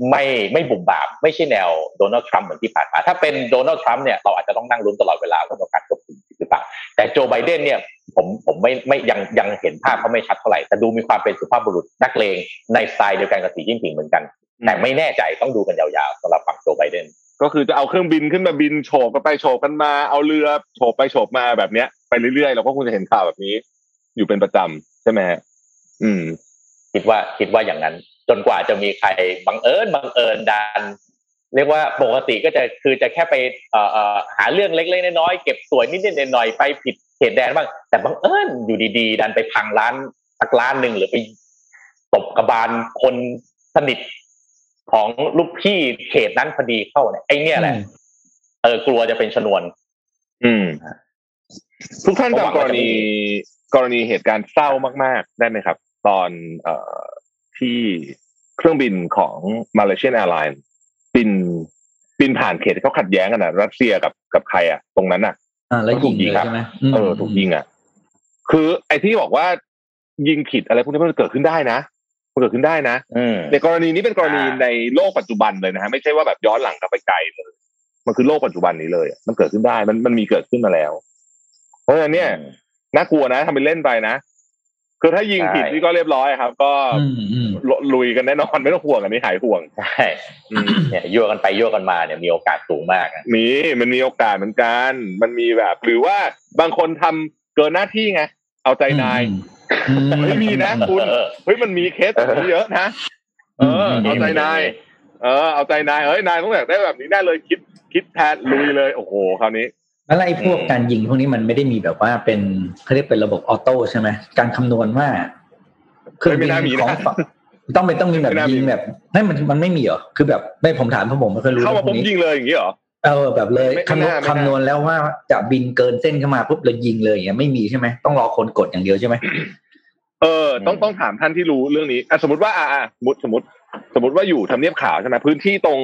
ไม่ไม่บุ่มบามไม่ใช่แนวโดนัลด์ทรัมป์เหมือนที่ผ่านมาถ้าเป็นโดนัลด์ทรัมป์เนี่ยเราอาจจะต้องนั่งลุ้นตลอดเวลาว่าจะการควบคุมหรือเปล่าแต่โจไบเดนเนี่ยผมผมไม่ไม่ยังยังเห็นภาพเขาไม่ชัดเท่าไหร่แต่ดูมีความเป็นสุภาพบุรุษนักเลงในสไตล์เดียวกันกับสีจิ้นผิงเหมือนกันแต่ไม่แน่ใจต้องดูกันยาวๆสำหรับฝั่งโจไบเดนก็คือจะเอาเครื่องบินขึ้นมาบินโฉบกันไปโฉบกันมาเอาเรือโฉบไปโฉบมาแบบเนี้ยไปเรื่อยๆเราก็คงจะเห็นข่าวแบบนี้อยู่เป็นประจำใช่ไหมฮะอืมคิดว่าคิดว่าอย่างนั้นจนกว่าจะมีใครบังเอิญบังเอิญดันเรียกว่าปกติก็จะคือจะแค่ไปเอ่อเอ่อหาเรื่องเล็กๆน้อยๆเก็บสวยนิดๆหน่อยๆไปผิดเขตแดนบ้างแต่บังเอิญอยู่ดีๆดันไปพังร้านสักร้านหนึ่งหรือไปตบกระบาลคนสนิทของลูกพี่เขตนั้นพอดีเข้าเนี่ยไอ้เนี่ยแหละเออกลัวจะเป็นชนวนอืมทุกท่านจำกรณีกรณีเหตุการณ์เศร้ามากๆได้ไหมครับตอนเอ่อที่เครื่องบินของ Malaysian Airlines บินบินผ่านเขตที่เขาขัดแย้งกันนะรัสเซียกับกับใครอ่ะตรงนั้นอ่ะแล้วถูกยิงครับเออถูกยิงอ่ะคือไอ้ที่บอกว่ายิงผิดอะไรพวกนี้มันเกิดขึ้นได้นะเกิดขึ้นได้นะในกรณีนี้เป็นกรณีในโลกปัจจุบันเลยนะฮะไม่ใช่ว่าแบบย้อนหลังกลับไปไกลเลยมันคือโลกปัจจุบันนี้เลยมันเกิดขึ้นได้มันมันมีเกิดขึ้นมาแล้วเพราะฉะนั้นเนี่ยน่ากลัวนะทำเป็นเล่นไปนะคือถ้ายิงผิดนี่ก็เรียบร้อยครับก็ลุยกันแน่นอนไม่ต้องห่วงอันนี้หายห่วงใช่เนี่ยโยกกันไปโยกกันมาเนี่ยมีโอกาสสูงมากมีมันมีโอกาสเหมือนกันมันมีแบบหรือว่าบางคนทำเกินหน้าที่ไงเอาใจนายไม่มีนะคุณเฮ้ยมันมีเคสเยอะนะเออเอาใจนายเออเอาใจนายเฮ้ยนายต้องอยากได้แบบนี้ได้เลยคิดคิดแทนลุยเลยโอ้โหคราวนี้อะไรพวกการยิงพวกนี้มันไม่ได้มีแบบว่าเป็นเขาเรียกเป็นระบบออโต้ใช่ไหมการคำนวณว่าคือไม่น่ามีนะต้องเป็นต้องมีแบบยิงแบบนั่นมันมันไม่มีเหรอคือแบบไม่ผมถามเพราะผมไม่เคยรู้เข้ามาผมยิงเลยอย่างนี้เหรอเออแบบเลยคำนวณคำนวณแล้วว่าจะบินเกินเส้นเข้ามาปุ๊บเรายิงเลยอย่างเงี้ยไม่มีใช่ไหมต้องรอคนกดอย่างเดียวใช่ไหมเออต้องต้องถามท่านที่รู้เรื่องนี้อ่ะสมมติว่าอ่ะสมมติสมมติสมมติว่าอยู่ทำเนียบขาวใช่ไหมพื้นที่ตรง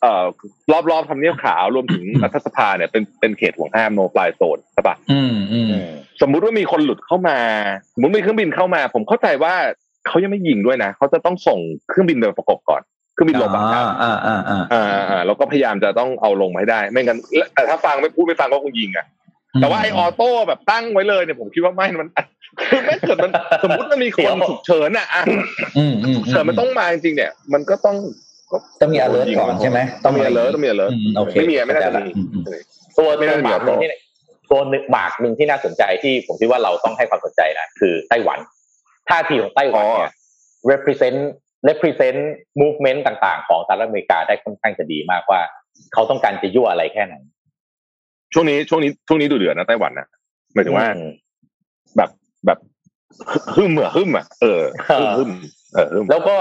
เอ่อรอบรอบทำเนียบขาวรวมถึงรัฐสภาเนี่ยเป็นเป็นเขตห่วงห้ามโนฟลายโซนใช่ปะอืมอืมสมมติว่ามีคนหลุดเข้ามาสมมติมีเครื่องบินเข้ามาผมเข้าใจว่าเขายังไม่ยิงด้วยนะเขาจะต้องส่งเครื่องบินไปประกบก่อนเครื่องบินลบอ่ะอ่าอ่าอ่าอ่าแล้วก็พยายามจะต้องเอาลงมาให้ได้ไม่งั้นแต่ถ้าฟังไม่พูดไม่ฟังก็คงยิงอ่ะ แต่ว่าไอออโต้แบบตั้งไว้เลยเนี่ยผมคิดว่าไม่มันคือไม่เกิดมันสมมุติมันมีคนฉุกเฉินอ่ะฉุกเฉินมันต้องมาจริงๆเนี่ยมันก็ต้องต้องมี alert ก่อนใช่ไหมต้องมี alert ต้องมี alert ไม่มีไม่ได้จะมีตัวหนึ่งบาทนึงที่ตัวหนึ่งบาทนึงที่น่าสนใจที่ผมคิดว่าเราต้องให้ความสนใจนะคือไต้หวันท่าทีของไต้หวันเนี่ย represent represent movement ต่างๆของสหรัฐอเมริกาได้ค่อนข้างจะดีมากว่าเขาต้องการจะยั่วอะไรแค่ไหนช่วงนี้ช่วงนี้ช่วงนี้ดูเดือดนะไต้หวันนะหมายถึงว่าแบบแบบฮึ่มเหมือฮึ่มอ่ะเออฮึ่มเออแล้วก็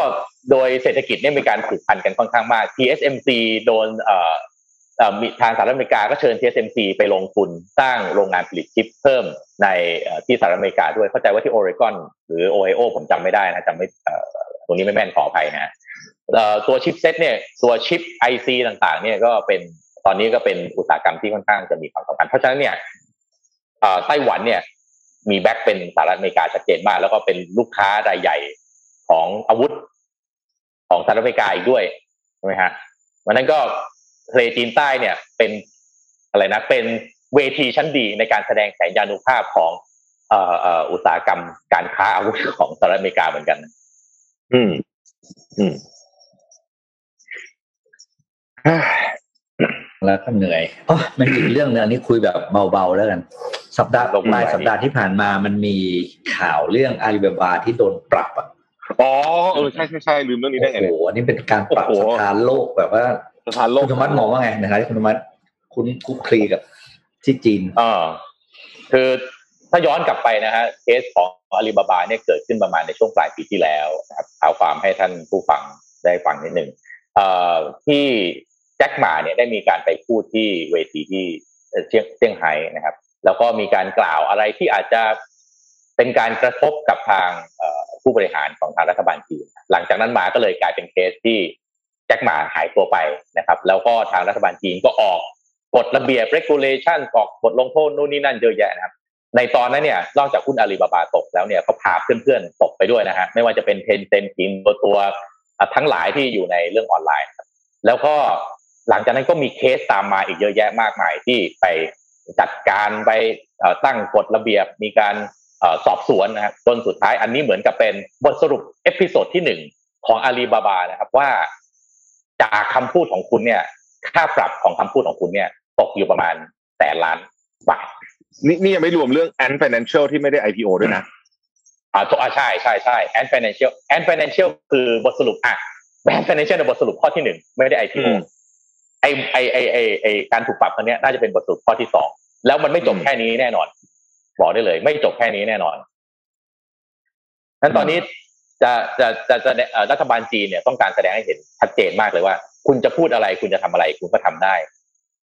โดยเศรษฐกิจเนี่ยมีการผูกพันกันค่อนข้างมาก ที เอส เอ็ม ซี โดนเอ่อเอ่อทางสหรัฐอเมริกาก็เชิญ ที เอส เอ็ม ซี ไปลงทุนสร้างโรงงานผลิตชิปเพิ่มในที่สหรัฐอเมริกาด้วยเข้าใจว่าที่โอเรกอนหรือโอไฮโอผมจำไม่ได้นะจำไม่ตรงนี้ไม่แม่นขออภัยนะตัวชิปเซ็ตเนี่ยตัวชิป ไอ ซี ต่างๆเนี่ยก็เป็นตอนนี้ก็เป็นอุตสาหกรรมที่ค่อนข้างจะมีความสำคัญเพราะฉะนั้นเนี่ยไต้หวันเนี่ยมีแบ็คเป็นสหรัฐอเมริกาชัดเจนมากแล้วก็เป็นลูกค้ารายใหญ่ของอาวุธของสหรัฐอเมริกาอีกด้วยใช่ไหมฮะวันนั้นก็ทะเลจีนใต้เนี่ยเป็นอะไรนะเป็นเวทีชั้นดีในการแสดงแสนยานุภาพของเอ่อเอ่ออุตสาหกรรมการค้าอาวุธของสหรัฐอเมริกาเหมือนกันอืมอืมแล้วก็เหนื่อยอ๋อมันอีกเรื่องนึงอันนี้คุยแบบเบาๆแล้วกันสัปดาห์ลงมาสัปดาห์ที่ผ่านมามันมีข่าวเรื่องอาลีบาบาที่โดนปรับอ่ะอ๋อเออใช่ๆๆลืมเรื่องนี้ได้ไงโอ้โหอันนี้เป็นการปรับสถานโลกแบบว่าสถานโลกคุณธรรมมองว่าไงนะครับคุณธรรมคุณคุกคลีกับที่จีนอ่าคือถ้าย้อนกลับไปนะฮะเคสของอาลีบาบาเนี่ยเกิดขึ้นประมาณในช่วงปลายปีที่แล้วนะครับเท้าความให้ท่านผู้ฟังได้ฟังนิดนึงเอ่อที่แจ็คหม่าเนี่ยได้มีการไปพูดที่เวทีที่เซี่ยงไฮ้นะครับแล้วก็มีการกล่าวอะไรที่อาจจะเป็นการกระทบกับทางผู้บริหารของทางรัฐบาลจีนหลังจากนั้นมาก็เลยกลายเป็นเคสที่แจ็คหม่าหายตัวไปนะครับแล้วก็ทางรัฐบาลจีนก็ออกกฎระเบียบ regulation ออกบทลงโทษนู่นนี่นั่นเยอะแยะนะครับในตอนนั้นเนี่ยนอกจากหุ้นอาลีบาบาตกแล้วเนี่ยก็พาเพื่อนๆตกไปด้วยนะฮะไม่ว่าจะเป็น Tencent จีนตัวตัวทั้งหลายที่อยู่ในเรื่องออนไลน์แล้วก็หลังจากนั้นก็มีเคสตามมาอีกเยอะแยะมากมายที่ไปจัดการไปตั้งกฎระเบียบมีการสอบสวนนะครับจนสุดท้ายอันนี้เหมือนกับเป็นบทสรุปเอพิโซดที่หนึ่งของอาลีบาบานะครับว่าจากคำพูดของคุณเนี่ยค่าปรับของคำพูดของคุณเนี่ยตกอยู่ประมาณแสนล้านบาทนี่นี่ยังไม่รวมเรื่อง Ant Financial ที่ไม่ได้ ไอ พี โอ ด้วยนะอ่าใช่ใช่ใช่ Ant Financial Ant Financial คือบทสรุปอ่ะ Ant Financial คือบทสรุปข้อที่หนึ่งไม่ได้ ไอ พี โอไอ้ไอ้ไอ้ไอ้ไอ้การถูกปรับครั้งนี้น่าจะเป็นบทสรุปข้อที่สองแล้วมันไม่จบแค่นี้แน่นอนบอกได้เลยไม่จบแค่นี้แน่นอนงั้นตอนนี้จะจะจะจะรัฐบาลจีนเนี่ยต้องการแสดงให้เห็นชัดเจนมากเลยว่าคุณจะพูดอะไรคุณจะทำอะไรคุณก็ทำได้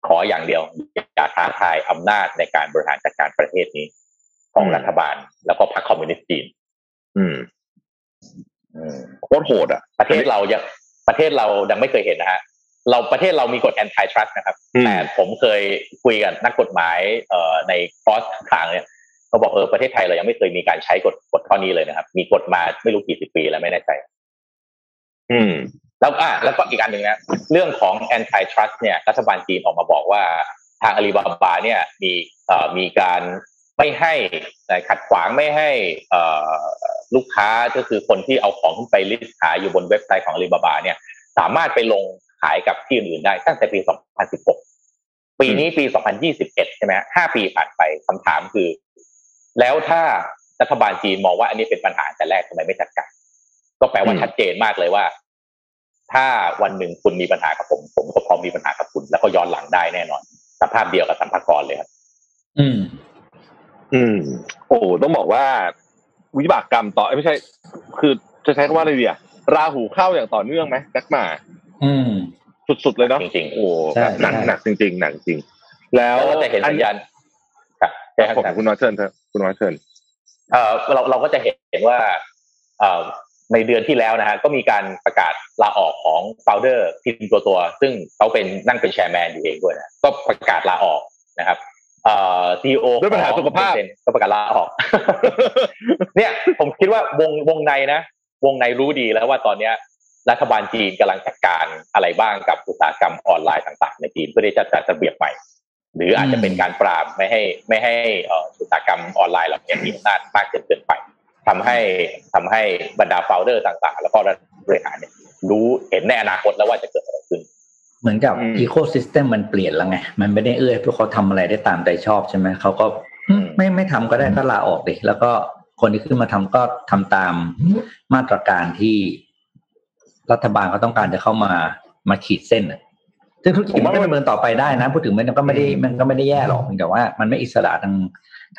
ขออย่างเดียวอย่าท้าทายอำนาจในการบริหารจัดการประเทศนี้ของรัฐบาลแล้วก็พรรคคอมมิวนิสต์จีนอืมอืมโคตรโหดอ่ะประเทศเรายังประเทศเรายังไม่เคยเห็นนะฮะเราประเทศเรามีกฎ anti trust นะครับแต่ผมเคยคุยกับนักกฎหมายเอ่อในคอร์สต่างๆเนี่ยเขาบอกเออประเทศไทยเรายังไม่เคยมีการใช้กฎกฎข้อนี้เลยนะครับมีกฎมาไม่รู้กี่สิบปีแล้วไม่แน่ใจอืมแล้วอ่ะแล้วก็อีกอันนึงนะเรื่องของ anti trust เนี่ยรัฐบาลจีนออกมาบอกว่าทางอาลีบาบาเนี่ยมีเอ่อมีการไม่ให้ขัดขวางไม่ให้เอ่อลูกค้าก็คือคนที่เอาของขึ้นไปลิสต์ขายอยู่บนเว็บไซต์ของอาลีบาบาเนี่ยสามารถไปลงขายกับที่อื่นได้ตั้งแต่ปีสองพันสิบหกปีนี้ปีสองพันยี่สิบเอ็ดใช่ไหมฮะห้าปีผ่านไปคำถามคือแล้วถ้ารัฐบาลจีนมองว่าอันนี้เป็นปัญหาแต่แรกทำไมไม่จัดการก็แปลว่าชัดเจนมากเลยว่าถ้าวันหนึ่งคุณมีปัญหากับผมผมก็พร้อมมีปัญหากับคุณแล้วก็ย้อนหลังได้แน่นอนสภาพเดียวกับสัมภากรเลยครับอืมอืมโอ้ต้องบอกว่าวิบากกรรมต่อไม่ใช่คือจะใช้คำว่าอะไรดีอะราหูเข้าอย่างต่อเนื่องไหมแจ็คหม่าอืมสุดๆเลยเนาะจริงๆโอ้แบบหนักหนักจริงๆหนักจริงแล้วจะเห็นสัญญาณครับขอบคุณน้อยเชิญครับคุณน้อยเชิญเอ่อเราเราก็จะเห็นว่าเอ่อในเดือนที่แล้วนะฮะก็มีการประกาศลาออกของโฟลเดอร์พิมพ์ตัวตัวซึ่งเขาเป็นนั่งเป็นแชร์แมนอยู่เองด้วยนะก็ประกาศลาออกนะครับเอ่อ ซี อี โอ ด้วยปัญหาสุขภาพก็ประกาศลาออกเนี่ยผมคิดว่าวงวงในนะวงในรู้ดีแล้วว่าตอนเนี้ยรัฐบาลจีนกำลังจัดการอะไรบ้างกับอุตสาหกรรมออนไลน์ต่างๆในจีนเพื่อที่จะจัดระเบียบใหม่ หรืออาจจะเป็นการปราบไม่ให้ไม่ให้อุตสาหกรรมออนไลน์เหล่านี้มีอำนาจมากเกินเกินไปทำให้ทำให้บรรดาโฟลเดอร์ต่างๆแล้วก็บริหารเนี่ยรู้เห็นในอนาคตแล้วว่าจะเกิดอะไรขึ้นเหมือนกับอีโคซิสเต็มมันเปลี่ยนแล้วไงมันไม่ได้เอื้อให้พวกเขาทำอะไรได้ตามใจชอบใช่ไหมเขาก็ไม่ไม่ทำก็ได้ก็ลาออกดิแล้วก็คนที่ขึ้นมาทำก็ทำตามมาตรการที่รัฐบาลเขาต้องการจะเข้ามามาขีดเส้นซึ่งธุรกิจมันก็ดำเนินต่อไปได้นะพูดถึงมันก็ไม่ได้มันก็ไม่ได้แย่หรอกแต่ว่ามันไม่อิสระทาง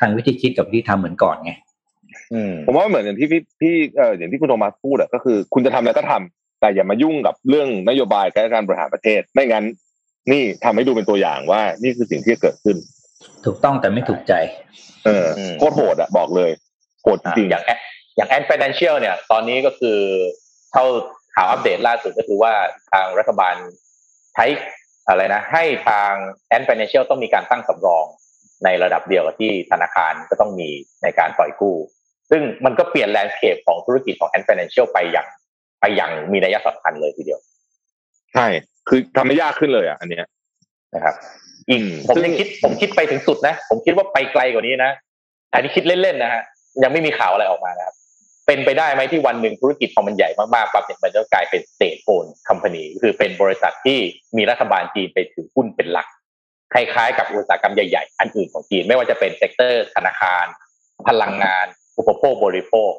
ทางวิธีคิดกับที่ทำเหมือนก่อนไงผมว่าเหมือนอย่างที่พี่พี่เอ่ออย่างที่คุณโทมัสพูดอ่ะก็คือคุณจะทำอะไรก็ทำแต่อย่ามายุ่งกับเรื่องนโยบายการบริหารประเทศไม่งั้นนี่ทำให้ดูเป็นตัวอย่างว่านี่คือสิ่งที่เกิดขึ้นถูกต้องแต่ไม่ถูกใจเออโคตรโหดอ่ะบอกเลยโหดจริงอย่างอย่างแอนด์ไฟแนนเชียลเนี่ยตอนนี้ก็คือเท่าข่าวอัปเดตล่าสุดก็คือว่าทางรัฐบาลใช้อะไรนะให้ทางแอนด์ไฟแนนเชียลต้องมีการตั้งสำรองในระดับเดียวกับที่ธนาคารก็ต้องมีในการปล่อยกู้ซึ่งมันก็เปลี่ยนแลนด์สเคปของธุรกิจของแอนด์ไฟแนนเชียลไปอย่างไปอย่างมีนัยสำคัญเลยทีเดียวใช่คือทำให้ยากขึ้นเลยอ่ะอันเนี้ยนะครับอีกผมยังคิดผมคิดไปถึงสุดนะผมคิดว่าไปไกลกว่านี้นะอันนี้คิดเล่นๆนะฮะยังไม่มีข่าวอะไรออกมานะครับเป็นไปได้ไหมที่วันหนึ่งธุรกิจพอมันใหญ่มากๆปั๊บเนี่ยมันจะกลายเป็น state owned company คือเป็นบริษัทที่มีรัฐบาลจีนไปถือหุ้นเป็นหลักคล้ายๆกับอุตสาหกรรมใหญ่ๆอันอื่นของจีนไม่ว่าจะเป็นเซกเตอร์ธนาคารพลังงานอุปโภคบริโภค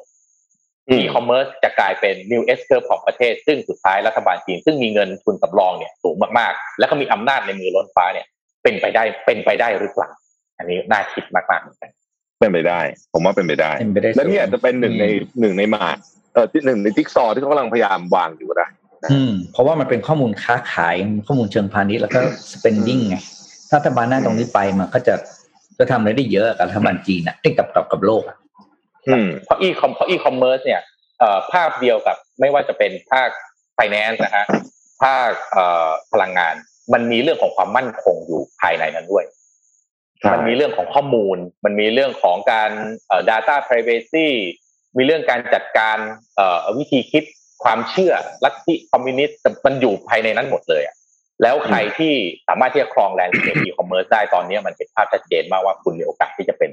อีคอมเมิร์ซจะกลายเป็น new S curve ของประเทศซึ่งสุดท้ายรัฐบาลจีนซึ่งมีเงินทุนสำรองเนี่ยสูงมากๆแล้วก็มีอำนาจในมือล้นฟ้าเนี่ยเป็นไปได้เป็นไปได้หรือเปล่าอันนี้น่าคิดมากๆเป็นไปได้ผมว่าเป็นไปได้และเนี่ยจะเป็นหนึ่งในหนึ่งในมาดเอ่อที่หนึ่งในจิ๊กซอว์ที่เขากำลังพยายามวางอยู่นะเพราะว่ามันเป็นข้อมูลค้าขายข้อมูลเชิงพาณิชย์แล้วก็ spending ไงรัฐบาลหน้าตรงนี้ไปมันก็จะจะทำอะไรได้เยอะกับรัฐบาลจีนนะติดกับกับกับโลกเพราะอีคอมเพราะอีคอมเมิร์ซเนี่ยภาพเดียวกับไม่ว่าจะเป็นภาค finance นะฮะภาคพลังงานมันมีเรื่องของความมั่นคงอยู่ภายในนั้นด้วยมันมีเรื่องของข้อมูลมันมีเรื่องของการ data privacy มีเรื่องการจัดการวิธีคิดความเชื่อลัทธิคอมมิวนิสต์มันอยู่ภายในนั้นหมดเลยอ่ะแล้วใครที่สามารถที่จะครองแลนด์สเคปอีคอมเมิร์ซได้ตอนนี้มันเป็นภาพชัดเจนมากว่าคุณมีโอกาสที่จะเป็น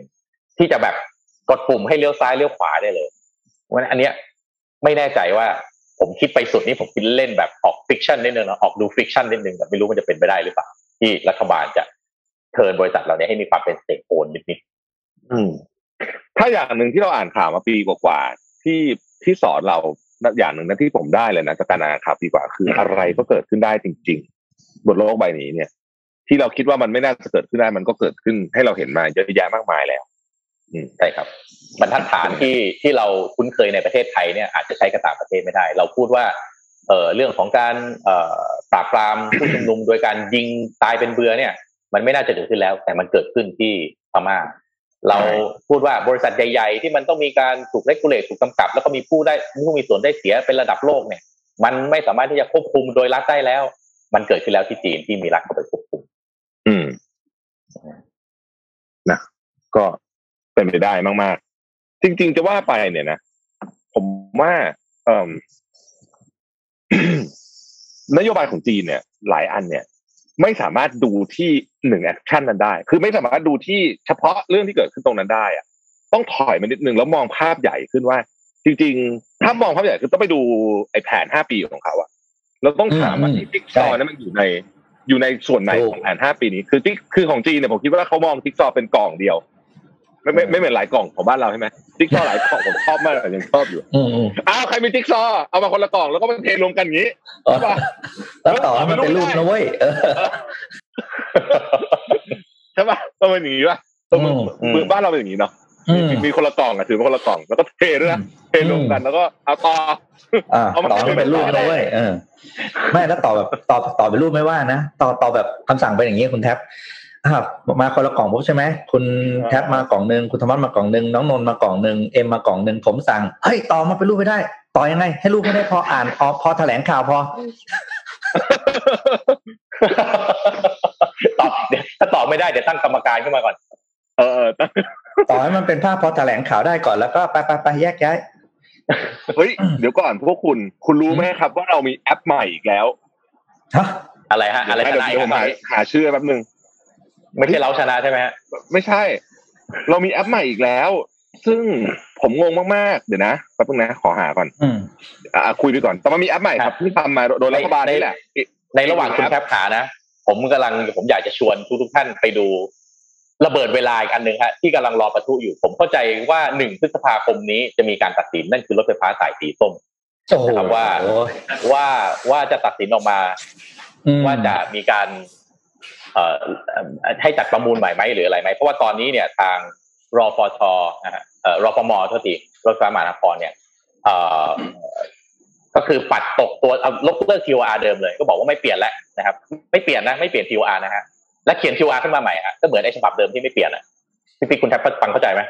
ที่จะแบบกดปุ่มให้เลี้ยวซ้ายเลี้ยวขวาได้เลยเพราะฉะนั้นอันเนี้ยไม่แน่ใจว่าผมคิดไปสุดนี้ผมคิดเล่นแบบออกฟิกชันนิดนึงนะออกดูฟิกชันนิดนึงแต่ไม่รู้มันจะเป็นไปได้หรือเปล่าที่รัฐบาลจะเทิร์นบริษัทเราเนี่ยให้มีความเป็นสเต็กโอนนิดๆอืมถ้าอย่างหนึ่งที่เราอ่านข่าวมาปีกว่าๆที่ที่สอนเราอย่างหนึ่งนะที่ผมได้เลยนะจากการอ่านข่าวปีกว่าคืออะไรก็เกิดขึ้นได้จริงๆบนโลกใบนี้เนี่ยที่เราคิดว่ามันไม่น่าจะเกิดขึ้นได้มันก็เกิดขึ้นให้เราเห็นมาเยอะแยะมากมายแล้วอืมใช่ครับบรรทัดฐานที่ที่เราคุ้นเคยในประเทศไทยเนี่ยอาจจะใช้กับต่างประเทศไม่ได้เราพูดว่าเอ่อเรื่องของการเอ่อปราบปรามผู้ชุมนุมโดยการยิงตายเป็นเบื่อเนี่ยมันไม่น่าจะเกิดขึ้นแล้วแต่มันเกิดขึ้นที่พม่าเราพูดว่าบริษัทใหญ่ๆที่มันต้องมีการถูกเรกูเลตถูกกำกับแล้วก็มีผู้ได้ผู้มีส่วนได้เสียเป็นระดับโลกเนี่ยมันไม่สามารถที่จะควบคุมโดยรัฐได้แล้วมันเกิดขึ้นแล้วที่จีนที่มีรัฐเข้าไปควบคุมอืมนะก็เป็นไปได้มากๆจริงๆจะว่าไปเนี่ยนะผมว่าเอ่อ นโยบายของจีนเนี่ยหลายอันเนี่ยไม่สามารถดูที่หนึ่งแอคชั่นนั้นได้คือไม่สามารถดูที่เฉพาะเรื่องที่เกิดขึ้นตรงนั้นได้อะต้องถอยมานิดนึงแล้วมองภาพใหญ่ขึ้นว่าจริงๆถ้ามองภาพใหญ่คือต้องไปดูไอ้แผนห้าปีของเขาอะเราต้องถามว่าจิ๊กซอว์นั้นมันอยู่ในอยู่ในส่วนไหนของแผนห้าปีนี้คือที่คือของจีนเนี่ยผมคิดว่าเขามองจิ๊กซอว์เป็นกล่องเดียวไม่ไม่ไม่เหมือนหลายกล่องของบ้านเราใช่ไหมจิ๊กซอว์หลายกล่องผมชอบมากยังชอบอยู่อ้าวใครมีจิ๊กซอว์เอามาคนละกล่องแล้วก็มาเทรวมกันอย่างนี้แล้วต่อมันเป็นรูปนะเว้ยใช่ป่ะต้องเป็นอย่างนี้ป่ะต้องมือมือบ้านเราเป็นอย่างนี้เนาะมีคนละกล่องอ่ะถือมาคนละกล่องแล้วก็เทด้วยนะเทรวมกันแล้วก็เอาต่อเอามาต่อเป็นรูปนะเว้ยเออไม่แล้วต่อแบบต่อต่อเป็นรูปไม่ว่านะต่อต่อแบบคำสั่งเป็นอย่างนี้คุณแท็บอ่ะมาคนละกล่องปุ๊บใช่ไหมคุณแท็บมากล่องนึงคุณธรรมมากล่องนึงน้องนนท์มากล่องนึงเอ็มมากล่องนึงผมสั่งเฮ้ยต่อมาเป็นรูปไม่ได้ต่อยังไงให้รูปไม่ได้พออ่านออพอแถลงข่าวพอต่อเดี๋ยวถ้าต่อไม่ได้เดี๋ยวตั้งกรรมการขึ้นมาก่อนเออต่อให้มันเป็นภาพพอแถลงข่าวได้ก่อนแล้วก็ไปไปไปแยกย้ายเฮ้ยเดี๋ยวก่อนพวกคุณคุณรู้ไหมครับว่าเรามีแอปใหม่อีกแล้วฮะอะไรฮะอะไรเดี๋ยวผมหาชื่อแป๊บนึง ไม่ใช่เราชนะใช่ไหมฮะไม่ใช่เรามีแอปใหม่อีกแล้วซึ่งผมงงมากๆเดี๋ยวนะแป๊บนึงนะขอหาก่อนอืมอ่าคุยไปก่อนแต่มันมีแอปใหม่ครับที่ทำมาโดยรัฐบาลนี่แหละในระหว่างคุณแคปขานะผมกำลังผมอยากจะชวนทุกๆท่านไปดูระเบิดเวลาอีกอันนึงฮะที่กำลังรอประทุอยู่ผมเข้าใจว่าหนึ่งพฤษภาคมนี้จะมีการตัดสินนั่นคือรถไฟฟ้าสายสีส้มนะครับว่าว่าว่าจะตัดสินออกมาว่าจะมีการเอ่อให้จัดประมูลใหม่ไหมหรืออะไรไหมเพราะว่าตอนนี้เนี่ยทางรฟทนะฮะเอ่อรฟมเท่าที่รถไฟฟ้ามหานครเนี่ยเอ่อก็คือปัดตกตัวลบเลิก คิว อาร์ เดิมเลยก็บอกว่าไม่เปลี่ยนแล้วนะครับไม่เปลี่ยนนะไม่เปลี่ยน คิว อาร์ นะฮะและเขียน คิว อาร์ ขึ้นมาใหม่ฮะก็เหมือนไอ้ฉบับเดิมที่ไม่เปลี่ยนอ่ะพี่พี่คุณแท็บฟังเข้าใจไหม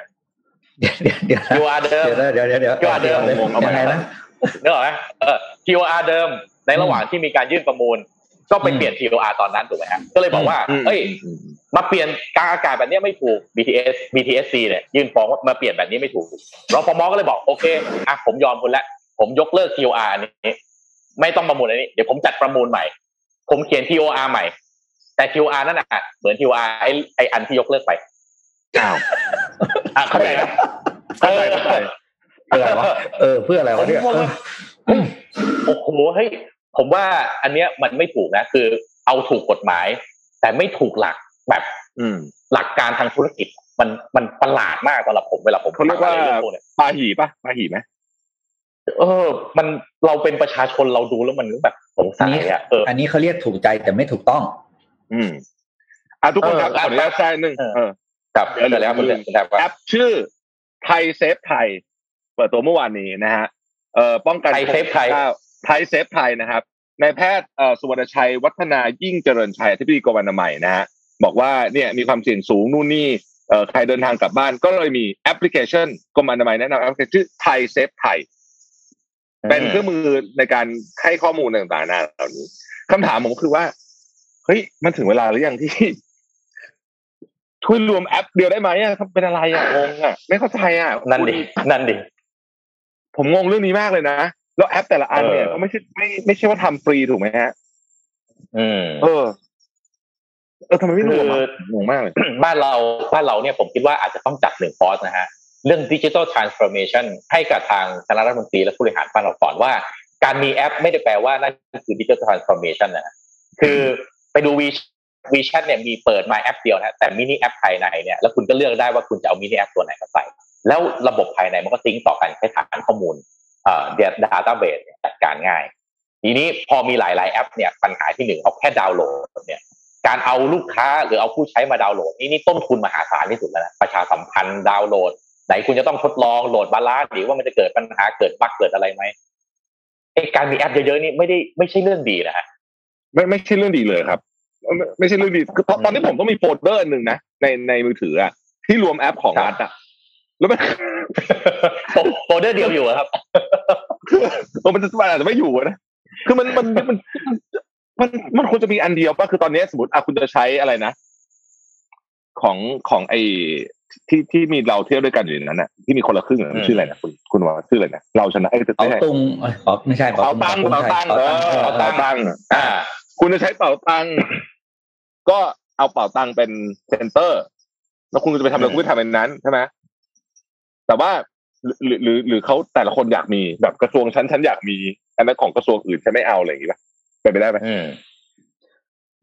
เดี๋ยวเดี๋ยว คิว อาร์ เดิมเดี๋ยวเดี๋ยวเดี๋ยว คิว อาร์ เดิมเอามาไงนะนึกออกไหมเออ คิว อาร์ เดิมในระหว่างที่มีการยื่นประมูลก็ไปเปลี่ยน คิว อาร์ ตอนนั้นถูกไหมฮะก็เลยบอกว่าเอ้ยมาเปลี่ยนกลางอากาศแบบนี้ไม่ถูก บี ที เอส บี ที เอส ซี เนี่ยยื่นฟ้องว่ามาเปลี่ยนแบบนี้ไม่ถูกรฟม.ก็เลยบอกโอเคอ่ะผมยอมคุณแล้วผมยกเลิก คิว อาร์ อันนี้ไม่ต้องประมูลอันนี้เดี๋ยวผมจัดประมูลใหม่ผมเขียน คิว อาร์ ใหม่แต่ คิว อาร์ นั่นอ่ะเหมือน คิว อาร์ ไอ้ไอ้อันที่ยกเลิกไปอ้าวอ่ะเข้าใจนะเข้าใจเข้าใจเออเออเพื่ออะไรวะเนี่ยโอ้โหเฮ้ยผมว่าอันเนี้ยมันไม่ถูกนะคือเอาถูกกฎหมายแต่ไม่ถูกหลักแบบอืมหลักการทางธุรกิจมันมันประหลาดมากสำหรับผมเวลาผมเขาเรียกว่าปาหีป่ะปาหีไหมเออมันเราเป็นประชาชนเราดูแล้วมันแบบสงสัยอ่ะเอออันนี้เขาเรียกถูกใจแต่ไม่ถูกต้องอืมอ่ะทุกคนครับขออนุญาตแซงหนึ่งเออกับเดี๋ยวแล้วมันจะแอปชื่อไทยเซฟไทยเปิดตัวเมื่อวานนี้นะฮะเอ่อป้องกันไทยเซฟไทยไทยเซฟไทยนะครับนายแพทย์สุวรรณชัยวัฒนายิ่งเจริญชัยอธิบดีกรมอนามัยนะฮะบอกว่าเนี่ยมีความเสี่ยงสูงนู่นนี่เอ่อใครเดินทางกลับบ้านก็เลยมีแอปพลิเคชันกรมอนามัยแนะนำแอปพลิเคชันชื่อไทยเซฟไทยเป็นเครื่องมือในการให้ข้อมูลต่างๆเหล่านี้คำถามผมคือว่าเฮ้ยมันถึงเวลาหรือยังที่ช่วยรวมแอปเดียวได้ไหมอ่ะเป็นอะไรอ่ะงงอ่ะไม่เข้าใจอ่ะนั่นดินั่นดิผมงงเรื่องนี้มากเลยนะแล้วแอปแต่ละอันเนี่ยก็ไม่ใช่ไม่ไม่ใช่ว่าทำฟรีถูกไหมฮะอืมเออเออทำไมไม่รวมอ่ะงงมากเลยบ้านเราบ้านเราเนี่ยผมคิดว่าอาจจะต้องจัดหนึ่งคอร์สนะฮะเรื่อง digital transformation ให้กับทางคณะรัฐมนตรีและผู้บริหารบ้านเราก่อนว่าการมีแอปไม่ได้แปลว่านั่นคือ digital transformation นะคือไปดูวีวีแชทเนี่ยมีเปิดมาแอปเดียวนะแต่มินิแอปภายในเนี่ยแล้วคุณก็เลือกได้ว่าคุณจะเอามินิแอปตัวไหนมาใส่แล้วระบบภายในมันก็ซิงค์ต่อกันใช้ฐานข้อมูลเอ่อ database จัดการง่ายทีนี้พอมีหลายๆแอปเนี่ยปัญหาที่หนึ่งเอาแค่ดาวน์โหลดเนี่ยการเอาลูกค้าหรือเอาผู้ใช้มาดาวน์โหลดนี่นี่ต้นทุนมหาศาลที่สุดแล้วนะประชาสัมพันธ์ดาวน์โหลดไหนคุณจะต้องทดลองโหลดบาลานซ์หรือว่ามันจะเกิดปัญหาเกิดบั๊กเกิดอะไรไหมไอ้การมีแอปเยอะๆนี่ไม่ได้ไม่ใช่เรื่องดีนะฮะไม่ไม่ใช่เรื่องดีเลยครับไม่ใช่เรื่องดีคือตอนที่ผมต้องมีโฟลเดอร์หนึ่งนะในในมือถืออะที่รวมแอปของรัฐอะแล้วมันโฟลเดอร์เดียวอยู่ครับมันจะสบายอาจจะไม่อยู่นะคือมันมันมันมันมันควรจะมีอันเดียวป่ะคือตอนนี้สมมติอะคุณจะใช้อะไรนะของของไอที่ที่มีเราเที่ยวด้วยกันอยู่นั้นน่ะที่มีคนละครึ่งมันชื่ออะไรนะคุณคุณว่าชื่ออะไรนะเราชนะไอ้ตัวเอาตุงอ๋อไม่ใช่เอาตังเอาตังเออเอาตังอ่าคุณจะใช้เป่าตังก็เอาเป่าตังเป็นเซ็นเตอร์แล้วคุณจะไปทำอะไรคุณก็ทำเป็นนั้นใช่ไหมแต่ว่าหรือหรือหรือเขาแต่ละคนอยากมีแบบกระทรวงชั้นชั้นอยากมีอันนั้นของกระทรวงอื่นจะไม่เอาอะไรอย่างนี้ป่ะไปไปได้ไหม